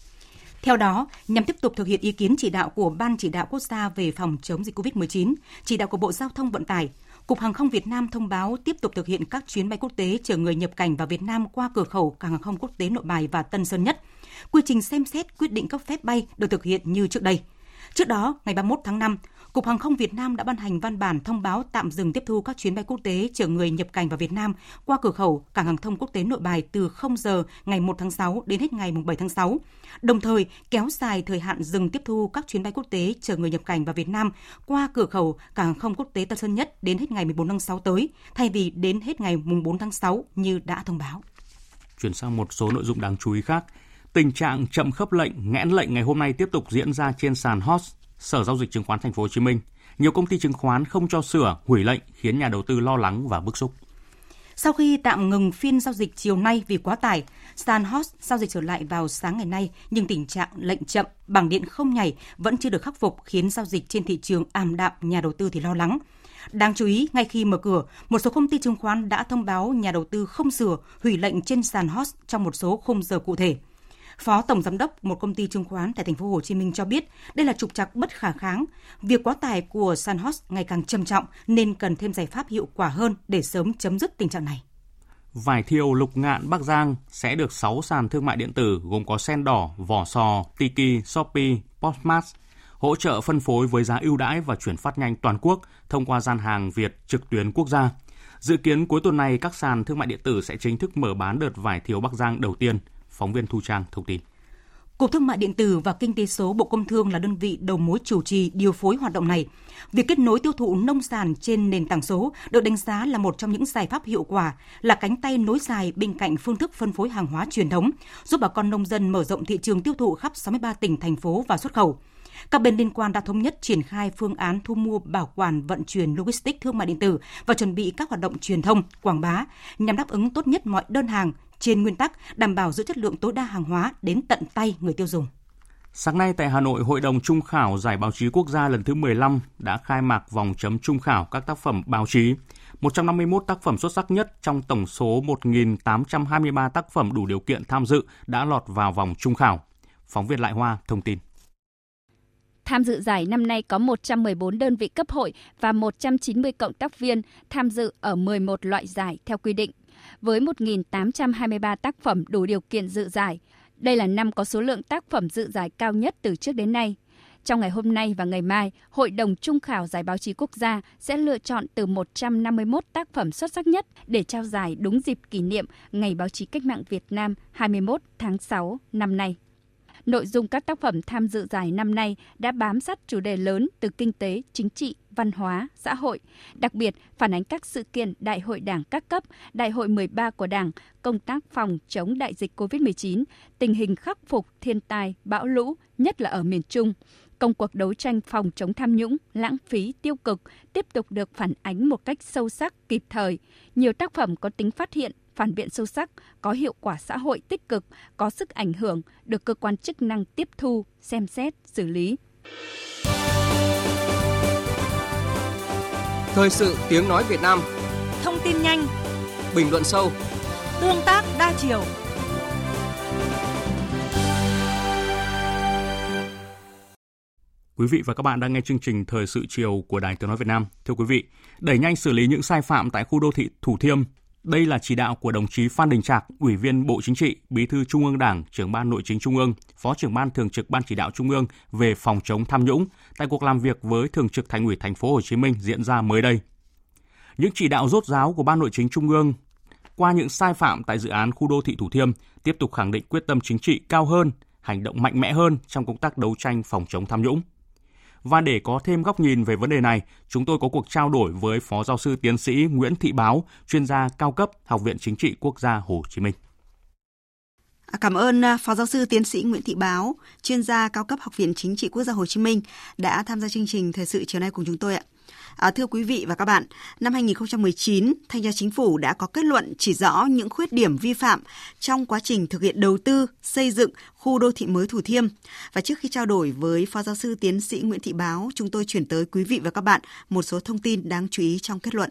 Theo đó, nhằm tiếp tục thực hiện ý kiến chỉ đạo của Ban Chỉ đạo Quốc gia về phòng chống dịch COVID-19, chỉ đạo của Bộ Giao thông Vận tải, Cục Hàng không Việt Nam thông báo tiếp tục thực hiện các chuyến bay quốc tế chở người nhập cảnh vào Việt Nam qua cửa khẩu cảng hàng không quốc tế Nội Bài và Tân Sơn Nhất. Quy trình xem xét quyết định cấp phép bay được thực hiện như trước đây. Trước đó, ngày 31 tháng 5, Cục Hàng không Việt Nam đã ban hành văn bản thông báo tạm dừng tiếp thu các chuyến bay quốc tế chở người nhập cảnh vào Việt Nam qua cửa khẩu cảng hàng không quốc tế Nội Bài từ 0 giờ ngày 1 tháng 6 đến hết ngày 7 tháng 6, đồng thời kéo dài thời hạn dừng tiếp thu các chuyến bay quốc tế chở người nhập cảnh vào Việt Nam qua cửa khẩu cảng hàng không quốc tế Tân Sơn Nhất đến hết ngày 14 tháng 6 tới, thay vì đến hết ngày 4 tháng 6 như đã thông báo. Chuyển sang một số nội dung đáng chú ý khác. Tình trạng chậm khớp lệnh, nghẽn lệnh ngày hôm nay tiếp tục diễn ra trên sàn HOSE, Sở Giao dịch Chứng khoán Thành phố Hồ Chí Minh. Nhiều công ty chứng khoán không cho sửa, hủy lệnh khiến nhà đầu tư lo lắng và bức xúc. Sau khi tạm ngừng phiên giao dịch chiều nay vì quá tải, sàn HOSE giao dịch trở lại vào sáng ngày nay, nhưng tình trạng lệnh chậm, bảng điện không nhảy vẫn chưa được khắc phục khiến giao dịch trên thị trường ảm đạm, nhà đầu tư thì lo lắng. Đáng chú ý, ngay khi mở cửa, một số công ty chứng khoán đã thông báo nhà đầu tư không sửa, hủy lệnh trên sàn HOSE trong một số khung giờ cụ thể. Phó Tổng Giám đốc một công ty chứng khoán tại TP.HCM cho biết đây là trục trặc bất khả kháng. Việc quá tải của sàn HOSE ngày càng trầm trọng nên cần thêm giải pháp hiệu quả hơn để sớm chấm dứt tình trạng này. Vải thiều Lục Ngạn Bắc Giang sẽ được 6 sàn thương mại điện tử gồm có Sen Đỏ, Vỏ Sò, Tiki, Shopee, Postmart hỗ trợ phân phối với giá ưu đãi và chuyển phát nhanh toàn quốc thông qua gian hàng Việt trực tuyến quốc gia. Dự kiến cuối tuần này các sàn thương mại điện tử sẽ chính thức mở bán đợt vải thiều Bắc Giang đầu tiên. Phóng viên Thu Trang thông tin. Cục Thương mại điện tử và Kinh tế số Bộ Công Thương là đơn vị đầu mối chủ trì điều phối hoạt động này. Việc kết nối tiêu thụ nông sản trên nền tảng số được đánh giá là một trong những giải pháp hiệu quả, là cánh tay nối dài bên cạnh phương thức phân phối hàng hóa truyền thống, giúp bà con nông dân mở rộng thị trường tiêu thụ khắp 63 tỉnh, thành phố và xuất khẩu. Các bên liên quan đã thống nhất triển khai phương án thu mua, bảo quản, vận chuyển, logistics thương mại điện tử và chuẩn bị các hoạt động truyền thông, quảng bá nhằm đáp ứng tốt nhất mọi đơn hàng, trên nguyên tắc đảm bảo giữ chất lượng tối đa hàng hóa đến tận tay người tiêu dùng. Sáng nay tại Hà Nội, Hội đồng Trung khảo Giải báo chí quốc gia lần thứ 15 đã khai mạc vòng chấm trung khảo các tác phẩm báo chí. 151 tác phẩm xuất sắc nhất trong tổng số 1.823 tác phẩm đủ điều kiện tham dự đã lọt vào vòng trung khảo. Phóng viên Lại Hoa thông tin. Tham dự giải năm nay có 114 đơn vị cấp hội và 190 cộng tác viên tham dự ở 11 loại giải theo quy định, với 1.823 tác phẩm đủ điều kiện dự giải. Đây là năm có số lượng tác phẩm dự giải cao nhất từ trước đến nay. Trong ngày hôm nay và ngày mai, Hội đồng Trung khảo Giải báo chí quốc gia sẽ lựa chọn từ 151 tác phẩm xuất sắc nhất để trao giải đúng dịp kỷ niệm Ngày Báo chí Cách mạng Việt Nam 21 tháng 6 năm nay. Nội dung các tác phẩm tham dự giải năm nay đã bám sát chủ đề lớn từ kinh tế, chính trị, văn hóa, xã hội, đặc biệt phản ánh các sự kiện Đại hội Đảng các cấp, Đại hội 13 của Đảng, công tác phòng chống đại dịch COVID-19, tình hình khắc phục thiên tai, bão lũ, nhất là ở miền Trung. Công cuộc đấu tranh phòng chống tham nhũng, lãng phí, tiêu cực tiếp tục được phản ánh một cách sâu sắc, kịp thời. Nhiều tác phẩm có tính phát hiện, phản biện sâu sắc, có hiệu quả xã hội tích cực, có sức ảnh hưởng, được cơ quan chức năng tiếp thu, xem xét, xử lý. Thời sự Tiếng nói Việt Nam. Thông tin nhanh, bình luận sâu, tương tác đa chiều. Quý vị và các bạn đang nghe chương trình Thời sự chiều của Đài Tiếng nói Việt Nam. Thưa quý vị, đẩy nhanh xử lý những sai phạm tại khu đô thị Thủ Thiêm. Đây là chỉ đạo của đồng chí Phan Đình Trạc, Ủy viên Bộ Chính trị, Bí thư Trung ương Đảng, Trưởng ban Nội chính Trung ương, Phó trưởng ban Thường trực Ban Chỉ đạo Trung ương về phòng chống tham nhũng tại cuộc làm việc với Thường trực Thành ủy Thành phố Hồ Chí Minh diễn ra mới đây. Những chỉ đạo rốt ráo của Ban Nội chính Trung ương qua những sai phạm tại dự án khu đô thị Thủ Thiêm tiếp tục khẳng định quyết tâm chính trị cao hơn, hành động mạnh mẽ hơn trong công tác đấu tranh phòng chống tham nhũng. Và để có thêm góc nhìn về vấn đề này, chúng tôi có cuộc trao đổi với Phó Giáo sư Tiến sĩ Nguyễn Thị Báo, chuyên gia cao cấp Học viện Chính trị Quốc gia Hồ Chí Minh. Cảm ơn Phó Giáo sư Tiến sĩ Nguyễn Thị Báo, chuyên gia cao cấp Học viện Chính trị Quốc gia Hồ Chí Minh đã tham gia chương trình Thời sự chiều nay cùng chúng tôi ạ. Thưa quý vị và các bạn, năm 2019, Thanh tra Chính phủ đã có kết luận chỉ rõ những khuyết điểm vi phạm trong quá trình thực hiện đầu tư xây dựng khu đô thị mới Thủ Thiêm. Và trước khi trao đổi với Phó Giáo sư Tiến sĩ Nguyễn Thị Báo, chúng tôi chuyển tới quý vị và các bạn một số thông tin đáng chú ý trong kết luận.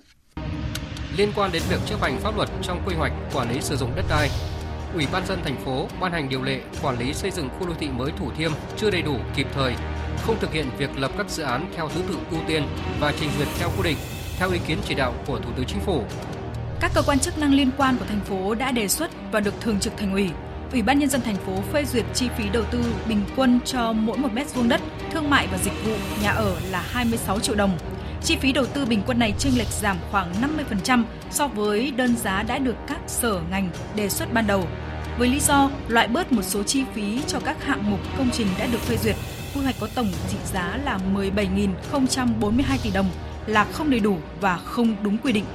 Liên quan đến việc chấp hành pháp luật trong quy hoạch quản lý sử dụng đất đai, Ủy ban nhân dân thành phố ban hành điều lệ quản lý xây dựng khu đô thị mới Thủ Thiêm chưa đầy đủ, kịp thời, không thực hiện việc lập các dự án theo thứ tự ưu tiên và trình duyệt theo quy định, theo ý kiến chỉ đạo của Thủ tướng Chính phủ. Các cơ quan chức năng liên quan của thành phố đã đề xuất và được Thường trực Thành ủy, Ủy ban nhân dân thành phố phê duyệt chi phí đầu tư bình quân cho mỗi 1 mét vuông đất, thương mại và dịch vụ, nhà ở là 26 triệu đồng. Chi phí đầu tư bình quân này chênh lệch giảm khoảng 50% so với đơn giá đã được các sở ngành đề xuất ban đầu, với lý do loại bớt một số chi phí cho các hạng mục công trình đã được phê duyệt. Quy hoạch có tổng trị giá là 17.042 tỷ đồng là không đầy đủ và không đúng quy định.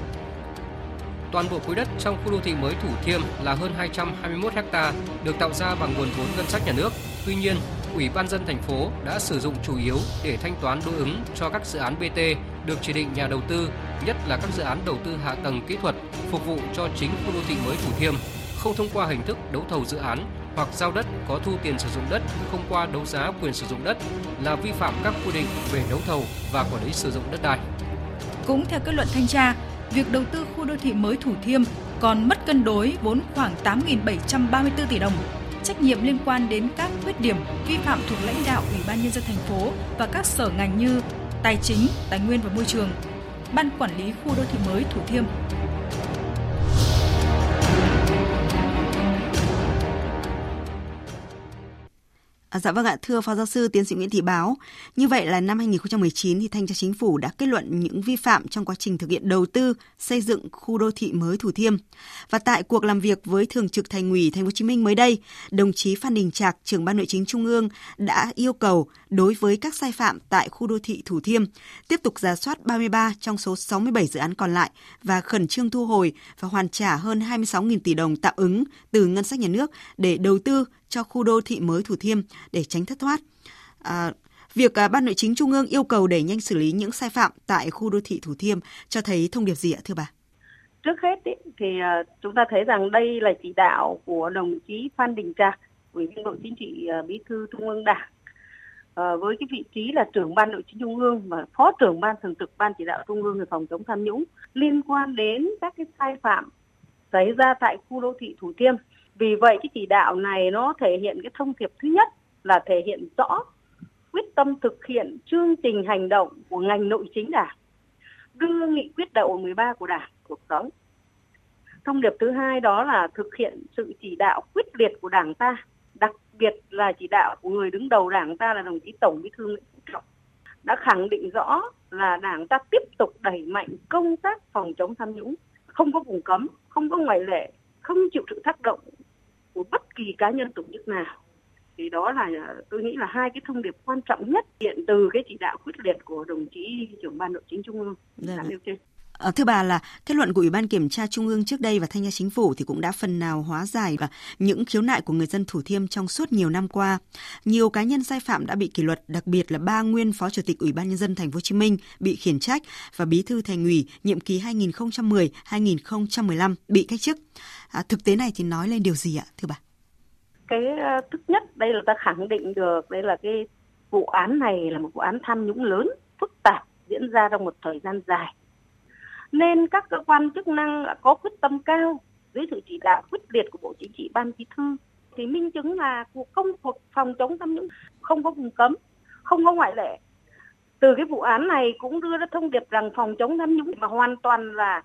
Toàn bộ khối đất trong khu đô thị mới Thủ Thiêm là hơn 221 ha được tạo ra bằng nguồn vốn ngân sách nhà nước. Tuy nhiên, Ủy ban nhân dân thành phố đã sử dụng chủ yếu để thanh toán đối ứng cho các dự án BT được chỉ định nhà đầu tư, nhất là các dự án đầu tư hạ tầng kỹ thuật phục vụ cho chính khu đô thị mới Thủ Thiêm, không thông qua hình thức đấu thầu dự án hoặc giao đất có thu tiền sử dụng đất không qua đấu giá quyền sử dụng đất, là vi phạm các quy định về đấu thầu và quản lý sử dụng đất đai. Cũng theo kết luận thanh tra, việc đầu tư khu đô thị mới Thủ Thiêm còn mất cân đối vốn khoảng 8.734 tỷ đồng. Trách nhiệm liên quan đến các khuyết điểm vi phạm thuộc lãnh đạo Ủy ban Nhân dân thành phố và các sở ngành như Tài chính, Tài nguyên và Môi trường, Ban Quản lý khu đô thị mới Thủ Thiêm. Dạ vâng ạ, thưa Phó Giáo sư Tiến sĩ Nguyễn Thị Báo, như vậy là năm 2019 thì Thanh tra Chính phủ đã kết luận những vi phạm trong quá trình thực hiện đầu tư xây dựng khu đô thị mới Thủ Thiêm. Và tại cuộc làm việc với Thường trực Thành ủy Thành phố Hồ Chí Minh mới đây, đồng chí Phan Đình Trạc, Trưởng Ban Nội chính Trung ương đã yêu cầu đối với các sai phạm tại khu đô thị Thủ Thiêm tiếp tục rà soát 33 trong số 67 dự án còn lại và khẩn trương thu hồi và hoàn trả hơn 26.000 tỷ đồng tạm ứng từ ngân sách nhà nước để đầu tư cho khu đô thị mới Thủ Thiêm để tránh thất thoát. Việc Ban Nội chính Trung ương yêu cầu đẩy nhanh xử lý những sai phạm tại khu đô thị Thủ Thiêm cho thấy thông điệp gì ạ thưa bà? Trước hết thì chúng ta thấy rằng đây là chỉ đạo của đồng chí Phan Đình Trạc, Ủy viên Bộ Chính trị, Bí thư Trung ương Đảng, với cái vị trí là Trưởng Ban Nội chính Trung ương và Phó trưởng Ban Thường trực Ban Chỉ đạo Trung ương về phòng chống tham nhũng liên quan đến các cái sai phạm xảy ra tại khu đô thị Thủ Thiêm. Vì vậy cái chỉ đạo này nó thể hiện cái thông điệp thứ nhất là thể hiện rõ quyết tâm thực hiện chương trình hành động của ngành nội chính Đảng, đưa nghị quyết Đại hội 13 của Đảng vào cuộc sống. Thông điệp thứ hai đó là thực hiện sự chỉ đạo quyết liệt của Đảng ta, đặc biệt là chỉ đạo của người đứng đầu Đảng ta là đồng chí Tổng Bí thư Nguyễn Phú Trọng, đã khẳng định rõ là Đảng ta tiếp tục đẩy mạnh công tác phòng chống tham nhũng, không có vùng cấm, không có ngoại lệ, không chịu sự tác động của bất kỳ cá nhân tổ chức nào. Thì đó là tôi nghĩ là hai cái thông điệp quan trọng nhất hiện từ cái chỉ đạo quyết liệt của đồng chí Trưởng Ban Nội chính Trung ương. Thưa bà, là kết luận của Ủy ban Kiểm tra Trung ương trước đây và Thanh tra Chính phủ thì cũng đã phần nào hóa giải những khiếu nại của người dân Thủ Thiêm trong suốt nhiều năm qua. Nhiều cá nhân sai phạm đã bị kỷ luật, đặc biệt là 3 nguyên Phó Chủ tịch Ủy ban Nhân dân Thành phố Hồ Chí Minh bị khiển trách và Bí thư Thành ủy nhiệm kỳ 2010-2015 bị cách chức. Thực tế này thì nói lên điều gì ạ, thưa bà? Cái thứ nhất, đây là ta khẳng định được, đây là cái vụ án này là một vụ án tham nhũng lớn, phức tạp, diễn ra trong một thời gian dài. Nên các cơ quan chức năng đã có quyết tâm cao dưới sự chỉ đạo quyết liệt của Bộ Chính trị, Ban Bí thư. Thì minh chứng là công cuộc phòng chống tham nhũng không có vùng cấm, không có ngoại lệ. Từ cái vụ án này cũng đưa ra thông điệp rằng phòng chống tham nhũng mà hoàn toàn là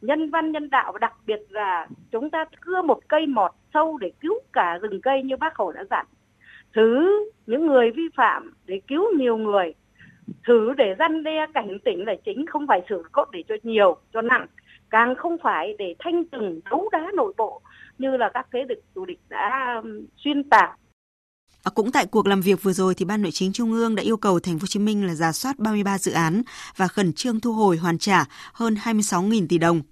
nhân văn, nhân đạo, và đặc biệt là chúng ta cưa một cây mọt sâu để cứu cả rừng cây như Bác Hồ đã dặn. Thứ những người vi phạm để cứu nhiều người, thứ để răn đe cảnh tỉnh là chính, không phải xử cốt để cho nhiều, cho nặng, càng không phải để thanh trừng đấu đá nội bộ như là các thế lực thù địch đã xuyên tạc. Cũng tại cuộc làm việc vừa rồi thì Ban Nội chính Trung ương đã yêu cầu Thành phố Hồ Chí Minh là rà soát 33 dự án và khẩn trương thu hồi hoàn trả hơn 26.000 tỷ đồng.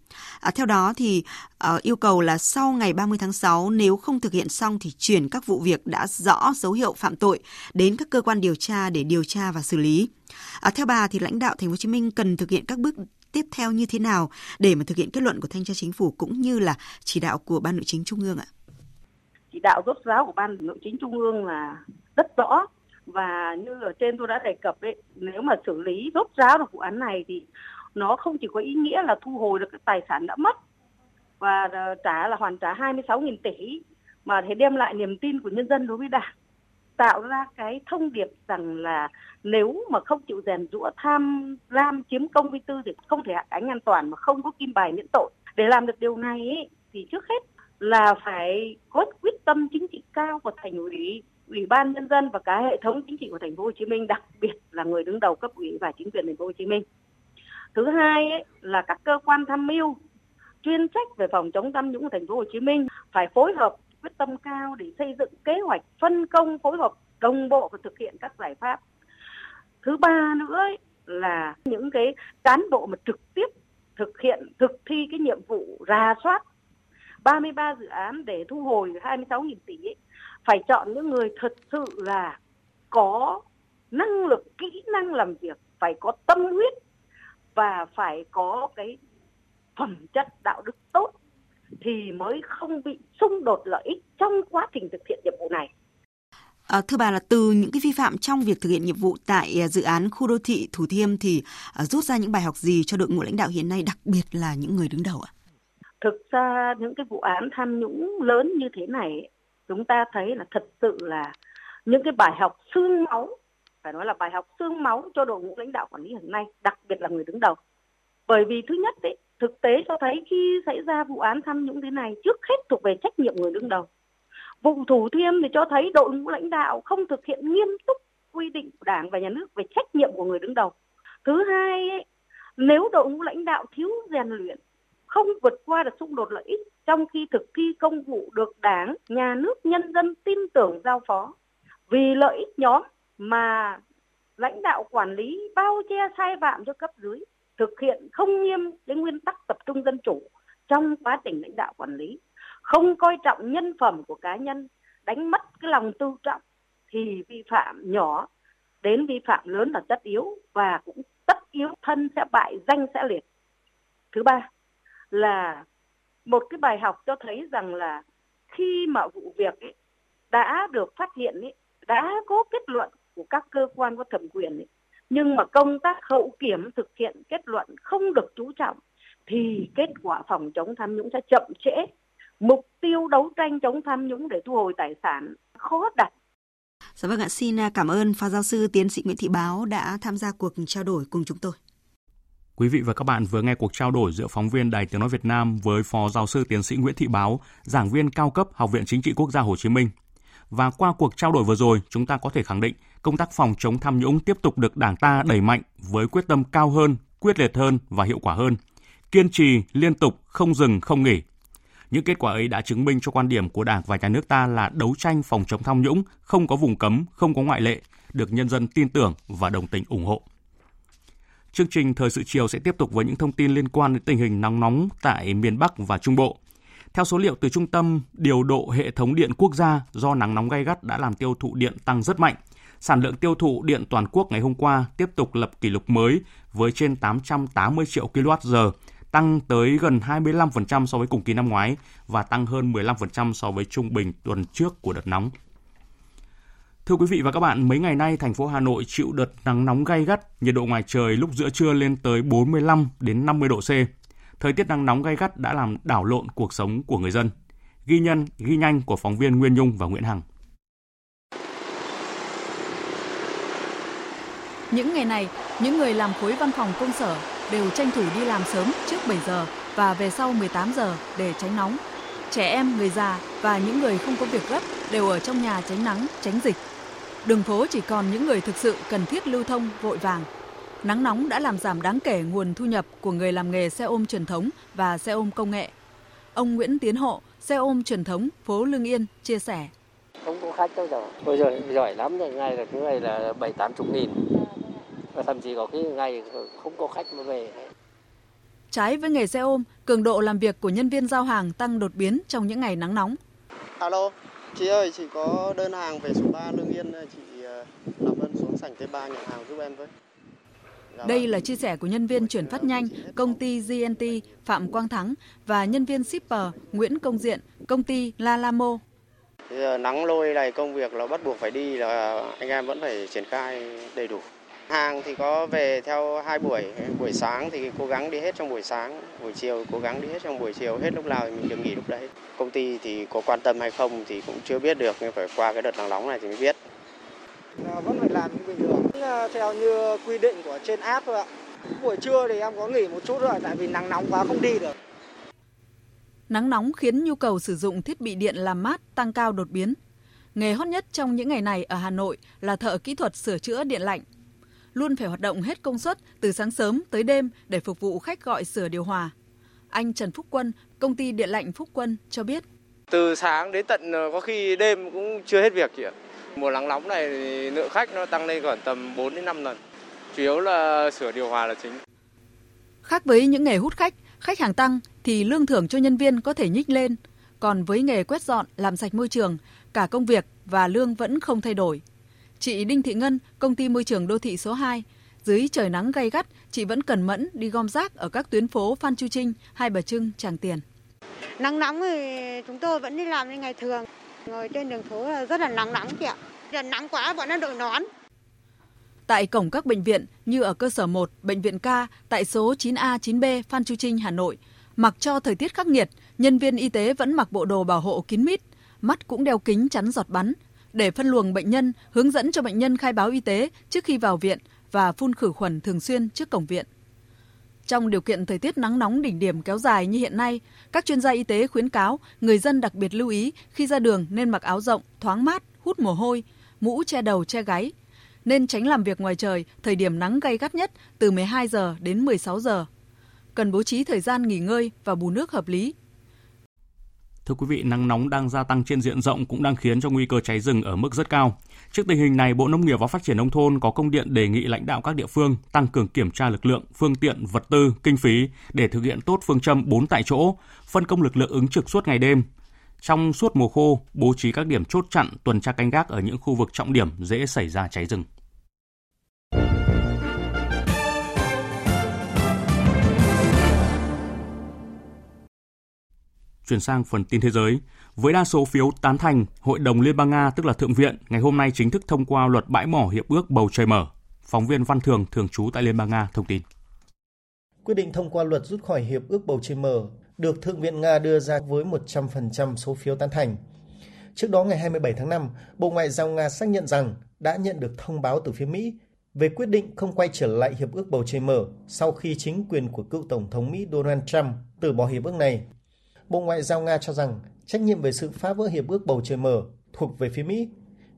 Theo đó thì yêu cầu là sau ngày 30 tháng 6 nếu không thực hiện xong thì chuyển các vụ việc đã rõ dấu hiệu phạm tội đến các cơ quan điều tra để điều tra và xử lý. Theo bà thì lãnh đạo Thành phố Hồ Chí Minh cần thực hiện các bước tiếp theo như thế nào để mà thực hiện kết luận của Thanh tra Chính phủ cũng như là chỉ đạo của Ban Nội chính Trung ương ạ? Chỉ đạo rốt ráo của Ban Nội chính Trung ương là rất rõ, và như ở trên tôi đã đề cập đấy, nếu mà xử lý rốt ráo được vụ án này thì nó không chỉ có ý nghĩa là thu hồi được cái tài sản đã mất và hoàn trả 26.000 tỷ mà thế đem lại niềm tin của nhân dân đối với Đảng, tạo ra cái thông điệp rằng là nếu mà không chịu rèn giũa tham lam chiếm công vi tư thì không thể hạ cánh an toàn mà không có kim bài miễn tội. Để làm được điều này thì trước hết là phải có quyết tâm chính trị cao của Thành ủy, Ủy ban Nhân dân và cả hệ thống chính trị của Thành phố Hồ Chí Minh, đặc biệt là người đứng đầu cấp ủy và chính quyền Thành phố Hồ Chí Minh. Thứ hai là các cơ quan tham mưu chuyên trách về phòng chống tham nhũng của Thành phố Hồ Chí Minh phải phối hợp quyết tâm cao để xây dựng kế hoạch, phân công phối hợp đồng bộ và thực hiện các giải pháp. Thứ ba nữa là những cái cán bộ mà trực tiếp thực thi cái nhiệm vụ rà soát 33 dự án để thu hồi 26.000 tỷ phải chọn những người thật sự là có năng lực, kỹ năng làm việc, phải có tâm huyết và phải có cái phẩm chất đạo đức tốt thì mới không bị xung đột lợi ích trong quá trình thực hiện nhiệm vụ này. Thưa bà, là từ những cái vi phạm trong việc thực hiện nhiệm vụ tại dự án khu đô thị Thủ Thiêm thì rút ra những bài học gì cho đội ngũ lãnh đạo hiện nay, đặc biệt là những người đứng đầu ạ? Thực ra những cái vụ án tham nhũng lớn như thế này, chúng ta thấy là thật sự là những cái bài học xương máu, phải nói là bài học xương máu cho đội ngũ lãnh đạo quản lý hiện nay, đặc biệt là người đứng đầu. Bởi vì thứ nhất đấy, thực tế cho thấy khi xảy ra vụ án tham nhũng thế này, trước hết thuộc về trách nhiệm người đứng đầu. Vụ Thủ Thiêm thì cho thấy đội ngũ lãnh đạo không thực hiện nghiêm túc quy định của Đảng và Nhà nước về trách nhiệm của người đứng đầu. Thứ hai ấy, nếu đội ngũ lãnh đạo thiếu rèn luyện, không vượt qua được xung đột lợi ích trong khi thực thi công vụ được Đảng, Nhà nước, nhân dân tin tưởng giao phó, vì lợi ích nhóm mà lãnh đạo quản lý bao che sai phạm cho cấp dưới, thực hiện không nghiêm cái nguyên tắc tập trung dân chủ trong quá trình lãnh đạo quản lý, không coi trọng nhân phẩm của cá nhân, đánh mất cái lòng tự trọng, thì vi phạm nhỏ đến vi phạm lớn là tất yếu, và cũng tất yếu thân sẽ bại, danh sẽ liệt. Thứ ba là một cái bài học cho thấy rằng là khi mà vụ việc ấy đã được phát hiện ấy, đã có kết luận của các cơ quan có thẩm quyền ấy, nhưng mà công tác hậu kiểm thực hiện kết luận không được chú trọng thì kết quả phòng chống tham nhũng sẽ chậm trễ. Mục tiêu đấu tranh chống tham nhũng để thu hồi tài sản khó đạt. Dạ vâng ạ, xin cảm ơn Phó Giáo sư Tiến sĩ Nguyễn Thị Báo đã tham gia cuộc trao đổi cùng chúng tôi. Quý vị và các bạn vừa nghe cuộc trao đổi giữa phóng viên Đài Tiếng Nói Việt Nam với Phó Giáo sư Tiến sĩ Nguyễn Thị Báo, giảng viên cao cấp Học viện Chính trị Quốc gia Hồ Chí Minh. Và qua cuộc trao đổi vừa rồi, chúng ta có thể khẳng định công tác phòng chống tham nhũng tiếp tục được Đảng ta đẩy mạnh với quyết tâm cao hơn, quyết liệt hơn và hiệu quả hơn. Kiên trì, liên tục, không dừng, không nghỉ. Những kết quả ấy đã chứng minh cho quan điểm của Đảng và Nhà nước ta là đấu tranh phòng chống tham nhũng không có vùng cấm, không có ngoại lệ, được nhân dân tin tưởng và đồng tình ủng hộ. Chương trình Thời sự chiều sẽ tiếp tục với những thông tin liên quan đến tình hình nắng nóng tại miền Bắc và Trung Bộ. Theo số liệu từ Trung tâm Điều độ Hệ thống Điện Quốc gia, do nắng nóng gay gắt đã làm tiêu thụ điện tăng rất mạnh. Sản lượng tiêu thụ điện toàn quốc ngày hôm qua tiếp tục lập kỷ lục mới với trên 880 triệu kWh, tăng tới gần 25% so với cùng kỳ năm ngoái và tăng hơn 15% so với trung bình tuần trước của đợt nóng. Thưa quý vị và các bạn, mấy ngày nay thành phố Hà Nội chịu đợt nắng nóng gay gắt, nhiệt độ ngoài trời lúc giữa trưa lên tới 45 đến 50 độ C. Thời tiết nắng nóng gay gắt đã làm đảo lộn cuộc sống của người dân. Ghi nhanh của phóng viên Nguyên Nhung và Nguyễn Hằng. Những ngày này, những người làm khối văn phòng công sở đều tranh thủ đi làm sớm trước 7 giờ và về sau 18 giờ để tránh nóng. Trẻ em, người già và những người không có việc gấp đều ở trong nhà tránh nắng, tránh dịch. Đường phố chỉ còn những người thực sự cần thiết lưu thông vội vàng. Nắng nóng đã làm giảm đáng kể nguồn thu nhập của người làm nghề xe ôm truyền thống và xe ôm công nghệ. Ông Nguyễn Tiến Hộ, xe ôm truyền thống phố Lương Yên chia sẻ. Không có khách đâu rồi. Bây giờ giỏi lắm rồi, ngày là cứ ngày là 7-80 nghìn. Và thậm chí có cái ngày không có khách mà về. Trái với nghề xe ôm, cường độ làm việc của nhân viên giao hàng tăng đột biến trong những ngày nắng nóng. Alo, chị ơi, chị có đơn hàng về số 3 Lương Yên, chị làm ơn xuống sảnh T3 nhận hàng giúp em với. Đây là chia sẻ của nhân viên chuyển phát nhanh công ty GNT Phạm Quang Thắng và nhân viên shipper Nguyễn Công Diện, công ty La Lamo. Nắng lôi này công việc là bắt buộc phải đi, là anh em vẫn phải triển khai đầy đủ. Hàng thì có về theo 2 buổi sáng thì cố gắng đi hết trong buổi sáng, buổi chiều cố gắng đi hết trong buổi chiều, hết lúc nào thì mình được nghỉ lúc đấy. Công ty thì có quan tâm hay không thì cũng chưa biết được, nhưng phải qua cái đợt nắng nóng này thì mới biết. Vẫn phải làm như bình thường, theo như quy định của trên app thôi ạ. Buổi trưa thì em có nghỉ một chút rồi, tại vì nắng nóng quá không đi được. Nắng nóng khiến nhu cầu sử dụng thiết bị điện làm mát tăng cao đột biến. Nghề hot nhất trong những ngày này ở Hà Nội là thợ kỹ thuật sửa chữa điện lạnh. Luôn phải hoạt động hết công suất từ sáng sớm tới đêm để phục vụ khách gọi sửa điều hòa. Anh Trần Phúc Quân, công ty điện lạnh Phúc Quân cho biết. Từ sáng đến tận có khi đêm cũng chưa hết việc chị ạ. Mùa nắng nóng này thì lượng khách nó tăng lên khoảng tầm 4 đến 5 lần. Chủ yếu là sửa điều hòa là chính. Khác với những nghề hút khách, khách hàng tăng thì lương thưởng cho nhân viên có thể nhích lên. Còn với nghề quét dọn, làm sạch môi trường, cả công việc và lương vẫn không thay đổi. Chị Đinh Thị Ngân, công ty môi trường đô thị số 2, dưới trời nắng gay gắt, chị vẫn cần mẫn đi gom rác ở các tuyến phố Phan Chu Trinh, Hai Bà Trưng, Tràng Tiền. Nắng nóng thì chúng tôi vẫn đi làm như ngày thường. Ngồi trên đường phố rất là nắng nóng chị ạ. nắng quá bọn nó đội nón. Tại cổng các bệnh viện như ở cơ sở 1, bệnh viện K tại số 9A, 9B Phan Chu Trinh, Hà Nội, mặc cho thời tiết khắc nghiệt, nhân viên y tế vẫn mặc bộ đồ bảo hộ kín mít, mắt cũng đeo kính chắn giọt bắn để phân luồng bệnh nhân, hướng dẫn cho bệnh nhân khai báo y tế trước khi vào viện và phun khử khuẩn thường xuyên trước cổng viện. Trong điều kiện thời tiết nắng nóng đỉnh điểm kéo dài như hiện nay, các chuyên gia y tế khuyến cáo người dân đặc biệt lưu ý khi ra đường nên mặc áo rộng, thoáng mát, hút mồ hôi, mũ che đầu che gáy, nên tránh làm việc ngoài trời thời điểm nắng gay gắt nhất từ 12 giờ đến 16 giờ. Cần bố trí thời gian nghỉ ngơi và bù nước hợp lý. Thưa quý vị, nắng nóng đang gia tăng trên diện rộng cũng đang khiến cho nguy cơ cháy rừng ở mức rất cao. Trước tình hình này, Bộ Nông nghiệp và Phát triển Nông thôn có công điện đề nghị lãnh đạo các địa phương tăng cường kiểm tra lực lượng, phương tiện, vật tư, kinh phí để thực hiện tốt phương châm 4 tại chỗ, phân công lực lượng ứng trực suốt ngày đêm. Trong suốt mùa khô, bố trí các điểm chốt chặn, tuần tra canh gác ở những khu vực trọng điểm dễ xảy ra cháy rừng. Chuyển sang phần tin thế giới. Với đa số phiếu tán thành, Hội đồng Liên bang Nga, tức là Thượng viện, ngày hôm nay chính thức thông qua luật bãi bỏ hiệp ước bầu trời mở. Phóng viên Văn Thường, thường trú tại Liên bang Nga thông tin. Quyết định thông qua luật rút khỏi hiệp ước bầu trời mở được Thượng viện Nga đưa ra với 100% số phiếu tán thành. Trước đó ngày 27 tháng 5, Bộ Ngoại giao Nga xác nhận rằng đã nhận được thông báo từ phía Mỹ về quyết định không quay trở lại hiệp ước bầu trời mở sau khi chính quyền của cựu Tổng thống Mỹ Donald Trump từ bỏ hiệp ước này. Bộ Ngoại giao Nga cho rằng trách nhiệm về sự phá vỡ hiệp ước bầu trời mở thuộc về phía Mỹ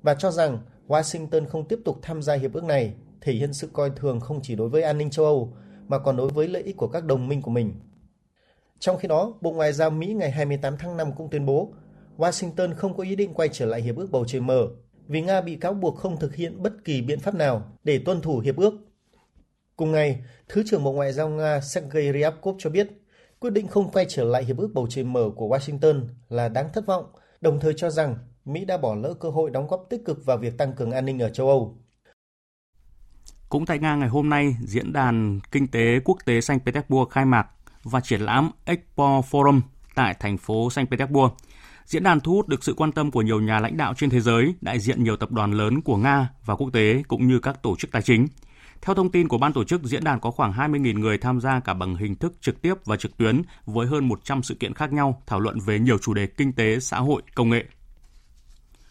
và cho rằng Washington không tiếp tục tham gia hiệp ước này thể hiện sự coi thường không chỉ đối với an ninh châu Âu mà còn đối với lợi ích của các đồng minh của mình. Trong khi đó, Bộ Ngoại giao Mỹ ngày 28 tháng 5 cũng tuyên bố Washington không có ý định quay trở lại hiệp ước bầu trời mở vì Nga bị cáo buộc không thực hiện bất kỳ biện pháp nào để tuân thủ hiệp ước. Cùng ngày, Thứ trưởng Bộ Ngoại giao Nga Sergei Ryabkov cho biết quyết định không quay trở lại hiệp ước bầu trời mở của Washington là đáng thất vọng, đồng thời cho rằng Mỹ đã bỏ lỡ cơ hội đóng góp tích cực vào việc tăng cường an ninh ở châu Âu. Cũng tại Nga ngày hôm nay, Diễn đàn Kinh tế Quốc tế Saint Petersburg khai mạc và triển lãm Expo Forum tại thành phố Saint Petersburg. Diễn đàn thu hút được sự quan tâm của nhiều nhà lãnh đạo trên thế giới, đại diện nhiều tập đoàn lớn của Nga và quốc tế cũng như các tổ chức tài chính. Theo thông tin của ban tổ chức, diễn đàn có khoảng 20.000 người tham gia cả bằng hình thức trực tiếp và trực tuyến với hơn 100 sự kiện khác nhau thảo luận về nhiều chủ đề kinh tế, xã hội, công nghệ.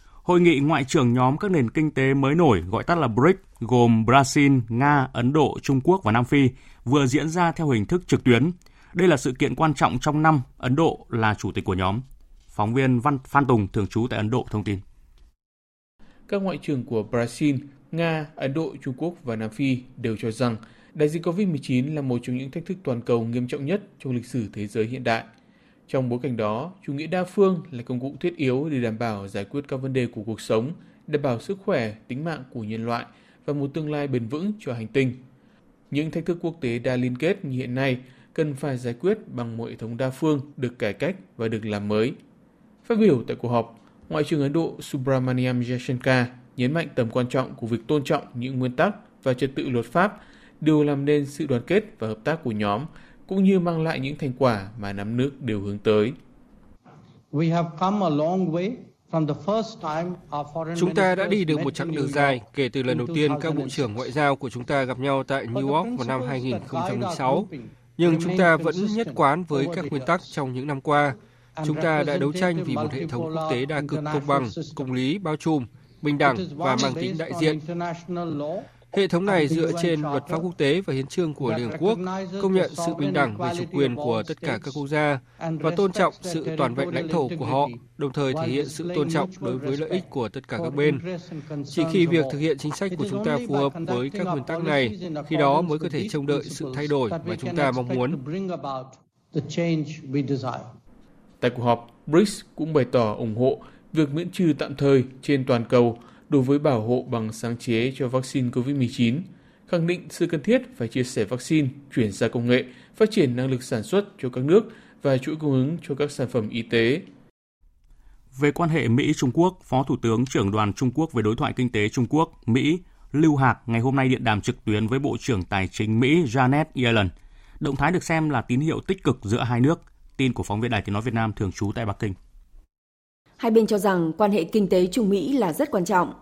Hội nghị ngoại trưởng nhóm các nền kinh tế mới nổi gọi tắt là BRICS gồm Brazil, Nga, Ấn Độ, Trung Quốc và Nam Phi vừa diễn ra theo hình thức trực tuyến. Đây là sự kiện quan trọng trong năm, Ấn Độ là chủ tịch của nhóm. Phóng viên Phan Tùng, thường trú tại Ấn Độ thông tin. Các ngoại trưởng của Brazil, Nga, Ấn Độ, Trung Quốc và Nam Phi đều cho rằng đại dịch COVID-19 là một trong những thách thức toàn cầu nghiêm trọng nhất trong lịch sử thế giới hiện đại. Trong bối cảnh đó, chủ nghĩa đa phương là công cụ thiết yếu để đảm bảo giải quyết các vấn đề của cuộc sống, đảm bảo sức khỏe, tính mạng của nhân loại và một tương lai bền vững cho hành tinh. Những thách thức quốc tế đa liên kết như hiện nay cần phải giải quyết bằng một hệ thống đa phương được cải cách và được làm mới. Phát biểu tại cuộc họp, Ngoại trưởng Ấn Độ Subramaniam Jaishankar nhấn mạnh tầm quan trọng của việc tôn trọng những nguyên tắc và trật tự luật pháp, điều làm nên sự đoàn kết và hợp tác của nhóm, cũng như mang lại những thành quả mà năm nước đều hướng tới. Chúng ta đã đi được một chặng đường dài kể từ lần đầu tiên các bộ trưởng ngoại giao của chúng ta gặp nhau tại New York vào năm 2006, nhưng chúng ta vẫn nhất quán với các nguyên tắc trong những năm qua. Chúng ta đã đấu tranh vì một hệ thống quốc tế đa cực công bằng, công lý, bao trùm, bình đẳng và mang tính đại diện. Hệ thống này dựa trên luật pháp quốc tế và hiến chương của Liên Hợp Quốc, công nhận sự bình đẳng về chủ quyền của tất cả các quốc gia và tôn trọng sự toàn vẹn lãnh thổ của họ, đồng thời thể hiện sự tôn trọng đối với lợi ích của tất cả các bên. Chỉ khi việc thực hiện chính sách của chúng ta phù hợp với các nguyên tắc này, khi đó mới có thể trông đợi sự thay đổi mà chúng ta mong muốn. Tại cuộc họp, BRICS cũng bày tỏ ủng hộ việc miễn trừ tạm thời trên toàn cầu đối với bảo hộ bằng sáng chế cho vaccine COVID-19, khẳng định sự cần thiết phải chia sẻ vaccine, chuyển giao công nghệ, phát triển năng lực sản xuất cho các nước và chuỗi cung ứng cho các sản phẩm y tế. Về quan hệ Mỹ-Trung Quốc, Phó Thủ tướng trưởng đoàn Trung Quốc về đối thoại kinh tế Trung Quốc-Mỹ Lưu Hạc ngày hôm nay điện đàm trực tuyến với Bộ trưởng Tài chính Mỹ Janet Yellen. Động thái được xem là tín hiệu tích cực giữa hai nước. Tin của phóng viên Đài Tiếng nói Việt Nam thường trú tại Bắc Kinh. Hai bên cho rằng quan hệ kinh tế Trung Mỹ là rất quan trọng.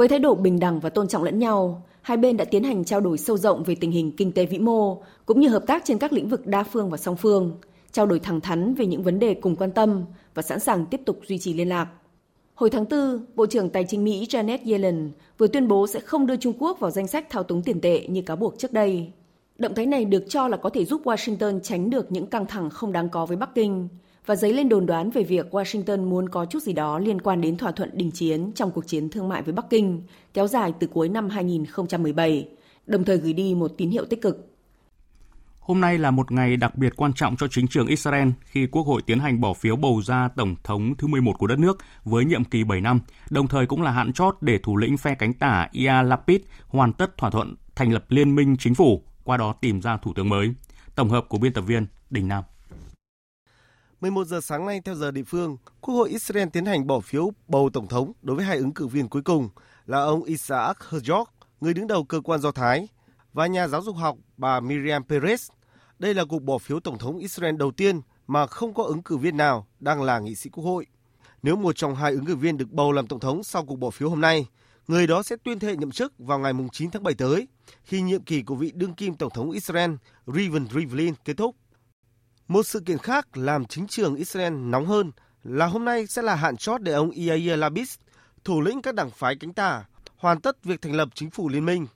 Với thái độ bình đẳng và tôn trọng lẫn nhau, hai bên đã tiến hành trao đổi sâu rộng về tình hình kinh tế vĩ mô, cũng như hợp tác trên các lĩnh vực đa phương và song phương, trao đổi thẳng thắn về những vấn đề cùng quan tâm và sẵn sàng tiếp tục duy trì liên lạc. Hồi tháng 4, Bộ trưởng Tài chính Mỹ Janet Yellen vừa tuyên bố sẽ không đưa Trung Quốc vào danh sách thao túng tiền tệ như cáo buộc trước đây. Động thái này được cho là có thể giúp Washington tránh được những căng thẳng không đáng có với Bắc Kinh và dấy lên đồn đoán về việc Washington muốn có chút gì đó liên quan đến thỏa thuận đình chiến trong cuộc chiến thương mại với Bắc Kinh kéo dài từ cuối năm 2017, đồng thời gửi đi một tín hiệu tích cực. Hôm nay là một ngày đặc biệt quan trọng cho chính trường Israel khi Quốc hội tiến hành bỏ phiếu bầu ra Tổng thống thứ 11 của đất nước với nhiệm kỳ 7 năm, đồng thời cũng là hạn chót để thủ lĩnh phe cánh tả Yair Lapid hoàn tất thỏa thuận thành lập liên minh chính phủ, qua đó tìm ra thủ tướng mới. Tổng hợp của biên tập viên Đình Nam. 11 giờ sáng nay theo giờ địa phương, Quốc hội Israel tiến hành bỏ phiếu bầu Tổng thống đối với hai ứng cử viên cuối cùng là ông Isaac Herzog, người đứng đầu cơ quan Do Thái, và nhà giáo dục học bà Miriam Perez. Đây là cuộc bỏ phiếu Tổng thống Israel đầu tiên mà không có ứng cử viên nào đang là nghị sĩ Quốc hội. Nếu một trong hai ứng cử viên được bầu làm Tổng thống sau cuộc bỏ phiếu hôm nay, người đó sẽ tuyên thệ nhậm chức vào ngày 9 tháng 7 tới, khi nhiệm kỳ của vị đương kim Tổng thống Israel Reuven Rivlin kết thúc. Một sự kiện khác làm chính trường Israel nóng hơn là hôm nay sẽ là hạn chót để ông Yair Lapid, thủ lĩnh các đảng phái cánh tả, hoàn tất việc thành lập chính phủ liên minh.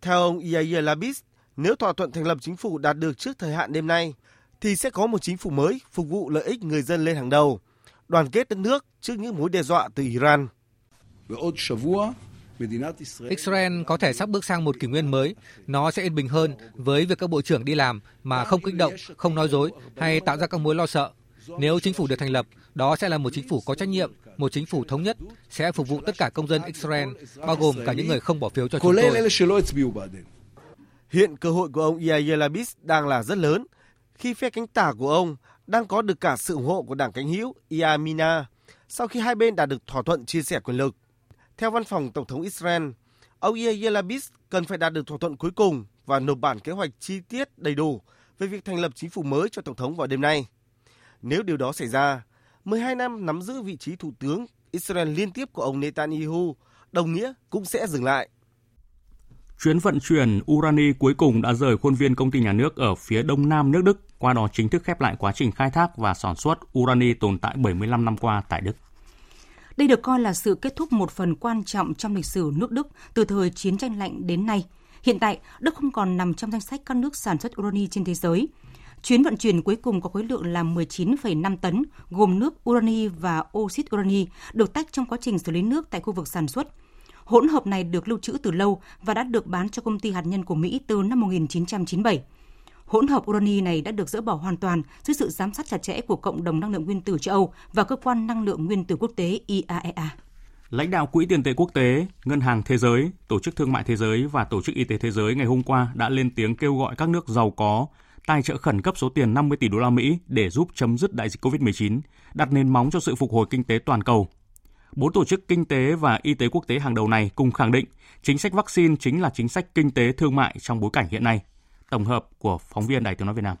Theo ông Yair Lapid, nếu thỏa thuận thành lập chính phủ đạt được trước thời hạn đêm nay, thì sẽ có một chính phủ mới phục vụ lợi ích người dân lên hàng đầu, đoàn kết đất nước trước những mối đe dọa từ Iran. Israel có thể sắp bước sang một kỷ nguyên mới, nó sẽ yên bình hơn với việc các bộ trưởng đi làm mà không kích động, không nói dối hay tạo ra các mối lo sợ. Nếu chính phủ được thành lập, đó sẽ là một chính phủ có trách nhiệm, một chính phủ thống nhất, sẽ phục vụ tất cả công dân Israel, bao gồm cả những người không bỏ phiếu cho chúng tôi. Hiện cơ hội của ông Yair Lapid đang là rất lớn, khi phe cánh tả của ông đang có được cả sự ủng hộ của đảng cánh hữu Yamina, sau khi hai bên đạt được thỏa thuận chia sẻ quyền lực. Theo văn phòng Tổng thống Israel, ông Yair Lapid cần phải đạt được thỏa thuận cuối cùng và nộp bản kế hoạch chi tiết đầy đủ về việc thành lập chính phủ mới cho Tổng thống vào đêm nay. Nếu điều đó xảy ra, 12 năm nắm giữ vị trí thủ tướng Israel liên tiếp của ông Netanyahu, đồng nghĩa cũng sẽ dừng lại. Chuyến vận chuyển urani cuối cùng đã rời khuôn viên công ty nhà nước ở phía đông nam nước Đức, qua đó chính thức khép lại quá trình khai thác và sản xuất urani tồn tại 75 năm qua tại Đức. Đây được coi là sự kết thúc một phần quan trọng trong lịch sử nước Đức từ thời chiến tranh lạnh đến nay. Hiện tại, Đức không còn nằm trong danh sách các nước sản xuất urani trên thế giới. Chuyến vận chuyển cuối cùng có khối lượng là 19,5 tấn, gồm nước urani và oxit urani, được tách trong quá trình xử lý nước tại khu vực sản xuất. Hỗn hợp này được lưu trữ từ lâu và đã được bán cho công ty hạt nhân của Mỹ từ năm 1997. Hỗn hợp urani này đã được dỡ bỏ hoàn toàn dưới sự giám sát chặt chẽ của Cộng đồng Năng lượng Nguyên tử châu Âu và Cơ quan Năng lượng Nguyên tử Quốc tế IAEA. Lãnh đạo Quỹ tiền tệ quốc tế, Ngân hàng Thế giới, Tổ chức Thương mại Thế giới và Tổ chức Y tế Thế giới ngày hôm qua đã lên tiếng kêu gọi các nước giàu có tài trợ khẩn cấp số tiền 50 tỷ đô la Mỹ để giúp chấm dứt đại dịch COVID-19, đặt nền móng cho sự phục hồi kinh tế toàn cầu. 4 tổ chức kinh tế và y tế quốc tế hàng đầu này cùng khẳng định chính sách vaccine chính là chính sách kinh tế thương mại trong bối cảnh hiện nay. Tổng hợp của phóng viên Đài Tiếng nói Việt Nam.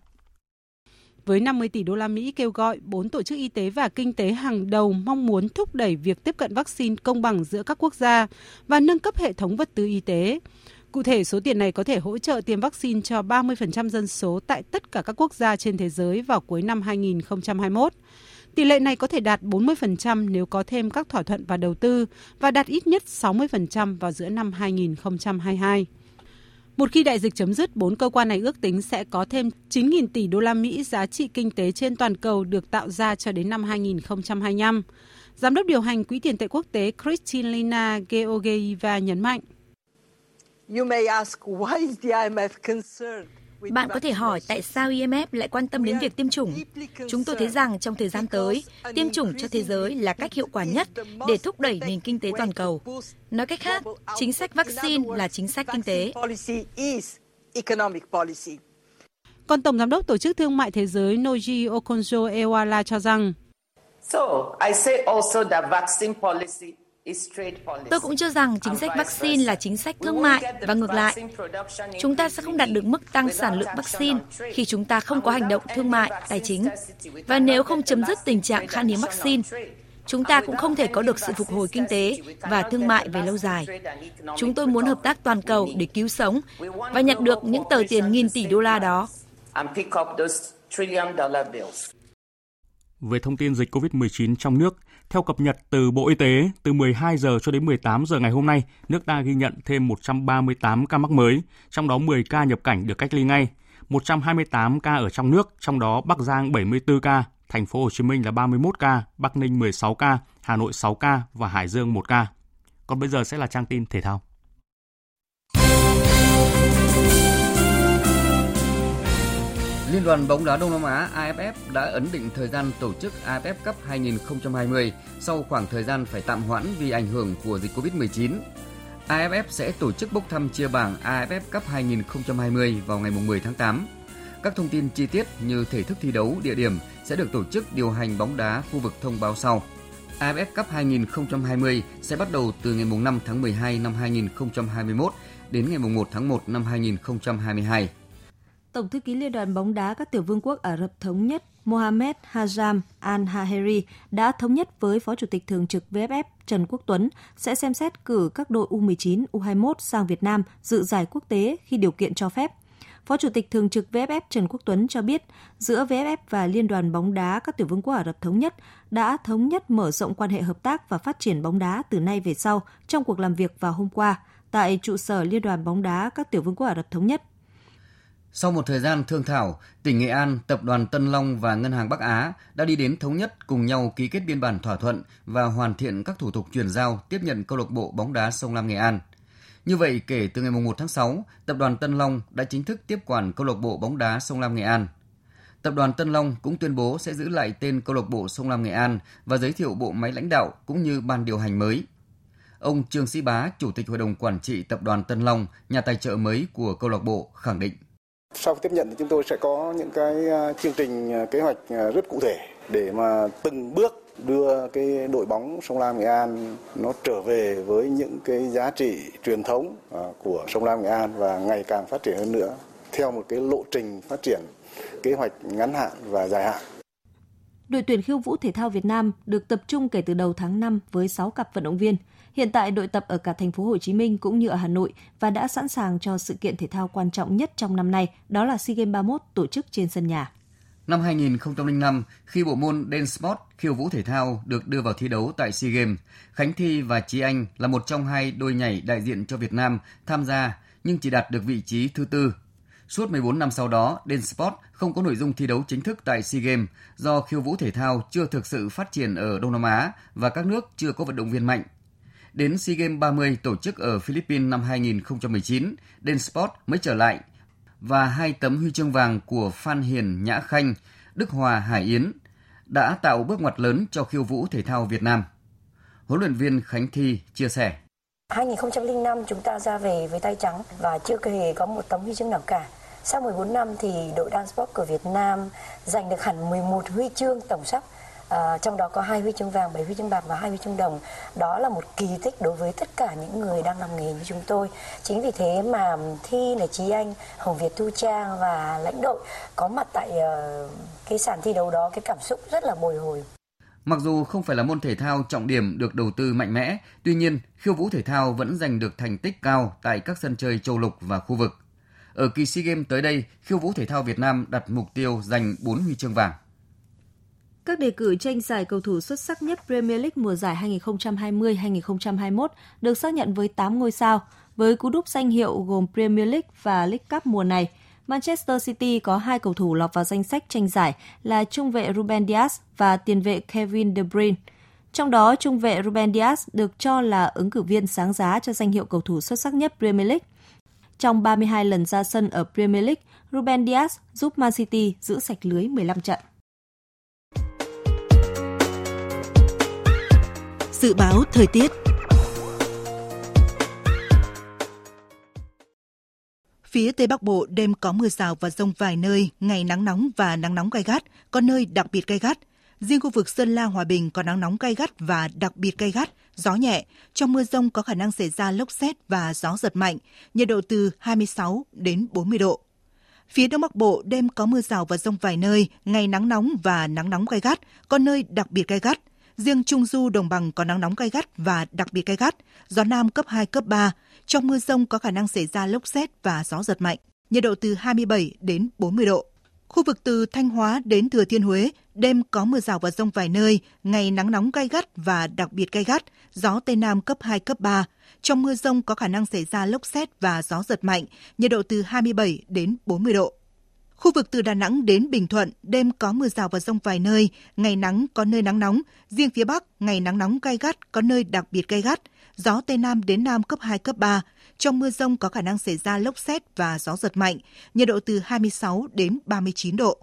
Với 50 tỷ đô la Mỹ kêu gọi, 4 tổ chức y tế và kinh tế hàng đầu mong muốn thúc đẩy việc tiếp cận vaccine công bằng giữa các quốc gia và nâng cấp hệ thống vật tư y tế. Cụ thể, số tiền này có thể hỗ trợ tiêm vaccine cho 30% dân số tại tất cả các quốc gia trên thế giới vào cuối năm 2021. Tỷ lệ này có thể đạt 40% nếu có thêm các thỏa thuận và đầu tư và đạt ít nhất 60% vào giữa năm 2022. Một khi đại dịch chấm dứt, 4 cơ quan này ước tính sẽ có thêm 9.000 tỷ đô la Mỹ giá trị kinh tế trên toàn cầu được tạo ra cho đến năm 2025. Giám đốc điều hành Quỹ tiền tệ quốc tế Kristalina Georgieva nhấn mạnh. Bạn có thể hỏi tại sao IMF lại quan tâm đến việc tiêm chủng. Chúng tôi thấy rằng trong thời gian tới, tiêm chủng cho thế giới là cách hiệu quả nhất để thúc đẩy nền kinh tế toàn cầu. Nói cách khác, chính sách vaccine là chính sách kinh tế. Còn Tổng Giám đốc Tổ chức Thương mại Thế giới Noji Okonjo-Iweala cho rằng, tôi cũng cho rằng chính sách vaccine là chính sách thương mại và ngược lại. Chúng ta sẽ không đạt được mức tăng sản lượng vaccine khi chúng ta không có hành động thương mại, tài chính. Và nếu không chấm dứt tình trạng khan hiếm vaccine, chúng ta cũng không thể có được sự phục hồi kinh tế và thương mại về lâu dài. Chúng tôi muốn hợp tác toàn cầu để cứu sống và nhận được những tờ tiền nghìn tỷ đô la đó. Về thông tin dịch COVID-19 trong nước, theo cập nhật từ Bộ Y tế, từ 12 giờ cho đến 18 giờ ngày hôm nay, nước ta ghi nhận thêm 138 ca mắc mới, trong đó 10 ca nhập cảnh được cách ly ngay, 128 ca ở trong nước, trong đó Bắc Giang 74 ca, Thành phố Hồ Chí Minh là 31 ca, Bắc Ninh 16 ca, Hà Nội 6 ca và Hải Dương 1 ca. Còn bây giờ sẽ là trang tin thể thao. Liên đoàn bóng đá Đông Nam Á AFF đã ấn định thời gian tổ chức AFF Cup 2020 sau khoảng thời gian phải tạm hoãn vì ảnh hưởng của dịch Covid-19. AFF sẽ tổ chức bốc thăm chia bảng AFF Cup 2020 vào ngày 10 tháng 8. Các thông tin chi tiết như thể thức thi đấu, địa điểm sẽ được tổ chức điều hành bóng đá khu vực thông báo sau. AFF Cup 2020 sẽ bắt đầu từ ngày 5 tháng 12 năm 2021 đến ngày 1 tháng 1 năm 2022. Tổng thư ký Liên đoàn bóng đá các tiểu vương quốc Ả Rập Thống Nhất Mohammed Hazam Al-Haheri đã thống nhất với Phó Chủ tịch Thường trực VFF Trần Quốc Tuấn sẽ xem xét cử các đội U19, U21 sang Việt Nam dự giải quốc tế khi điều kiện cho phép. Phó Chủ tịch Thường trực VFF Trần Quốc Tuấn cho biết, giữa VFF và Liên đoàn bóng đá các tiểu vương quốc Ả Rập Thống Nhất đã thống nhất mở rộng quan hệ hợp tác và phát triển bóng đá từ nay về sau trong cuộc làm việc vào hôm qua tại trụ sở Liên đoàn bóng đá các tiểu vương quốc Ả Rập Thống Nhất. Sau một thời gian thương thảo, tỉnh Nghệ An, Tập đoàn Tân Long và Ngân hàng Bắc Á đã đi đến thống nhất cùng nhau ký kết biên bản thỏa thuận và hoàn thiện các thủ tục chuyển giao tiếp nhận câu lạc bộ bóng đá Sông Lam Nghệ An. Như vậy, kể từ ngày 1 tháng 6, Tập đoàn Tân Long đã chính thức tiếp quản câu lạc bộ bóng đá Sông Lam Nghệ An. Tập đoàn Tân Long cũng tuyên bố sẽ giữ lại tên câu lạc bộ Sông Lam Nghệ An và giới thiệu bộ máy lãnh đạo cũng như ban điều hành mới. Ông Trương Sĩ Bá, Chủ tịch Hội đồng Quản trị Tập đoàn Tân Long, nhà tài trợ mới của câu lạc bộ, khẳng định. Sau khi tiếp nhận thì chúng tôi sẽ có những cái chương trình kế hoạch rất cụ thể để mà từng bước đưa cái đội bóng Sông Lam Nghệ An nó trở về với những cái giá trị truyền thống của Sông Lam Nghệ An và ngày càng phát triển hơn nữa theo một cái lộ trình phát triển kế hoạch ngắn hạn và dài hạn. Đội tuyển khiêu vũ thể thao Việt Nam được tập trung kể từ đầu tháng 5 với 6 cặp vận động viên. Hiện tại đội tập ở cả thành phố Hồ Chí Minh cũng như ở Hà Nội và đã sẵn sàng cho sự kiện thể thao quan trọng nhất trong năm nay, đó là SEA Games 31 tổ chức trên sân nhà. Năm 2005, khi bộ môn dance sport khiêu vũ thể thao được đưa vào thi đấu tại SEA Games, Khánh Thi và Trí Anh là một trong hai đôi nhảy đại diện cho Việt Nam tham gia nhưng chỉ đạt được vị trí thứ 4. Suốt 14 năm sau đó, dance sport không có nội dung thi đấu chính thức tại SEA Games do khiêu vũ thể thao chưa thực sự phát triển ở Đông Nam Á và các nước chưa có vận động viên mạnh. Đến SEA Games 30 tổ chức ở Philippines năm 2019, dance sport mới trở lại và 2 tấm huy chương vàng của Phan Hiền Nhã Khanh, Đức Hòa Hải Yến đã tạo bước ngoặt lớn cho khiêu vũ thể thao Việt Nam. Huấn luyện viên Khánh Thi chia sẻ. 2005 chúng ta ra về với tay trắng và chưa hề có một tấm huy chương nào cả. Sau 14 năm thì đội dance sport của Việt Nam giành được hẳn 11 huy chương tổng sắp. Trong đó có 2 huy chương vàng, 7 huy chương bạc và 2 huy chương đồng. Đó là một kỳ tích đối với tất cả những người đang làm nghề như chúng tôi. Chính vì thế mà Thi là Trí Anh, Hồng Việt Thu Trang và lãnh đội có mặt tại cái sàn thi đấu đó, cái cảm xúc rất là bồi hồi. Mặc dù không phải là môn thể thao trọng điểm được đầu tư mạnh mẽ, tuy nhiên khiêu vũ thể thao vẫn giành được thành tích cao tại các sân chơi châu lục và khu vực. Ở kỳ SEA Games tới đây, khiêu vũ thể thao Việt Nam đặt mục tiêu giành 4 huy chương vàng. Các đề cử tranh giải cầu thủ xuất sắc nhất Premier League mùa giải 2020-2021 được xác nhận với 8 ngôi sao. Với cú đúp danh hiệu gồm Premier League và League Cup mùa này, Manchester City có 2 cầu thủ lọt vào danh sách tranh giải là trung vệ Ruben Dias và tiền vệ Kevin De Bruyne. Trong đó, trung vệ Ruben Dias được cho là ứng cử viên sáng giá cho danh hiệu cầu thủ xuất sắc nhất Premier League. Trong 32 lần ra sân ở Premier League, Ruben Dias giúp Man City giữ sạch lưới 15 trận. Dự báo thời tiết. Phía Tây Bắc Bộ đêm có mưa rào và dông vài nơi, ngày nắng nóng và nắng nóng gay gắt, có nơi đặc biệt gay gắt. Riêng khu vực Sơn La, Hòa Bình có nắng nóng gay gắt và đặc biệt gay gắt, gió nhẹ. Trong mưa dông có khả năng xảy ra lốc sét và gió giật mạnh, nhiệt độ từ 26 đến 40 độ. Phía Đông Bắc Bộ đêm có mưa rào và dông vài nơi, ngày nắng nóng và nắng nóng gay gắt, có nơi đặc biệt gay gắt. Riêng Trung Du đồng bằng có nắng nóng gay gắt và đặc biệt gay gắt, gió Nam cấp 2, cấp 3. Trong mưa dông có khả năng xảy ra lốc sét và gió giật mạnh, nhiệt độ từ 27 đến 40 độ. Khu vực từ Thanh Hóa đến Thừa Thiên Huế, đêm có mưa rào và dông vài nơi, ngày nắng nóng gay gắt và đặc biệt gay gắt, gió Tây Nam cấp 2, cấp 3. Trong mưa dông có khả năng xảy ra lốc sét và gió giật mạnh, nhiệt độ từ 27 đến 40 độ. Khu vực từ Đà Nẵng đến Bình Thuận, đêm có mưa rào và dông vài nơi, ngày nắng có nơi nắng nóng, riêng phía Bắc, ngày nắng nóng gay gắt, có nơi đặc biệt gay gắt, gió Tây Nam đến Nam cấp 2, cấp 3. Trong mưa dông có khả năng xảy ra lốc sét và gió giật mạnh, nhiệt độ từ 26 đến 39 độ.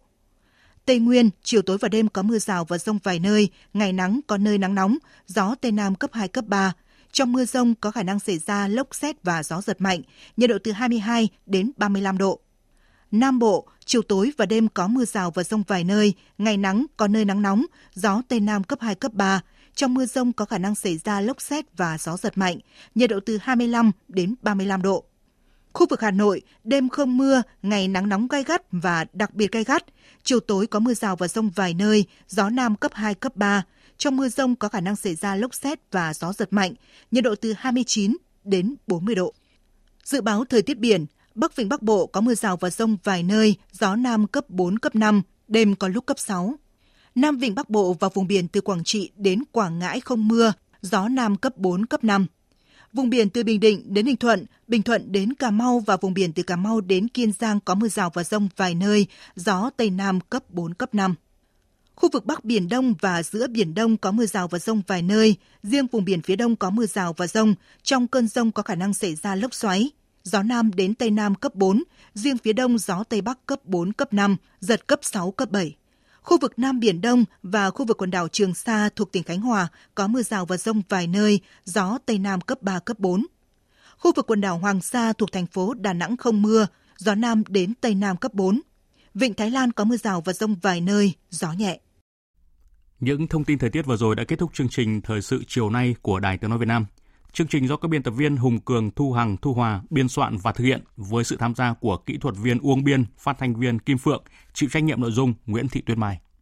Tây Nguyên, chiều tối và đêm có mưa rào và dông vài nơi, ngày nắng có nơi nắng nóng, gió Tây Nam cấp 2, cấp 3. Trong mưa dông có khả năng xảy ra lốc sét và gió giật mạnh, nhiệt độ từ 22 đến 35 độ. Nam Bộ, chiều tối và đêm có mưa rào và dông vài nơi, ngày nắng có nơi nắng nóng, gió Tây Nam cấp 2, cấp 3. Trong mưa dông có khả năng xảy ra lốc sét và gió giật mạnh, nhiệt độ từ 25 đến 35 độ. Khu vực Hà Nội, đêm không mưa, ngày nắng nóng gay gắt và đặc biệt gay gắt. Chiều tối có mưa rào và dông vài nơi, gió Nam cấp 2, cấp 3. Trong mưa dông có khả năng xảy ra lốc sét và gió giật mạnh, nhiệt độ từ 29 đến 40 độ. Dự báo thời tiết biển. Bắc Vịnh Bắc Bộ có mưa rào và dông vài nơi, gió Nam cấp 4, cấp 5, đêm có lúc cấp 6. Nam Vịnh Bắc Bộ và vùng biển từ Quảng Trị đến Quảng Ngãi không mưa, gió Nam cấp 4, cấp 5. Vùng biển từ Bình Định đến Bình Thuận đến Cà Mau và vùng biển từ Cà Mau đến Kiên Giang có mưa rào và dông vài nơi, gió Tây Nam cấp 4, cấp 5. Khu vực Bắc Biển Đông và giữa Biển Đông có mưa rào và dông vài nơi, riêng vùng biển phía Đông có mưa rào và dông, trong cơn dông có khả năng xảy ra lốc xoáy. Gió Nam đến Tây Nam cấp 4, riêng phía Đông gió Tây Bắc cấp 4, cấp 5, giật cấp 6, cấp 7. Khu vực Nam Biển Đông và khu vực quần đảo Trường Sa thuộc tỉnh Khánh Hòa có mưa rào và dông vài nơi, gió Tây Nam cấp 3, cấp 4. Khu vực quần đảo Hoàng Sa thuộc thành phố Đà Nẵng không mưa, gió Nam đến Tây Nam cấp 4. Vịnh Thái Lan có mưa rào và dông vài nơi, gió nhẹ. Những thông tin thời tiết vừa rồi đã kết thúc chương trình Thời sự chiều nay của Đài Tiếng nói Việt Nam. Chương trình do các biên tập viên Hùng Cường, Thu Hằng, Thu Hòa biên soạn và thực hiện với sự tham gia của kỹ thuật viên Uông Biên, phát thanh viên Kim Phượng, chịu trách nhiệm nội dung Nguyễn Thị Tuyết Mai.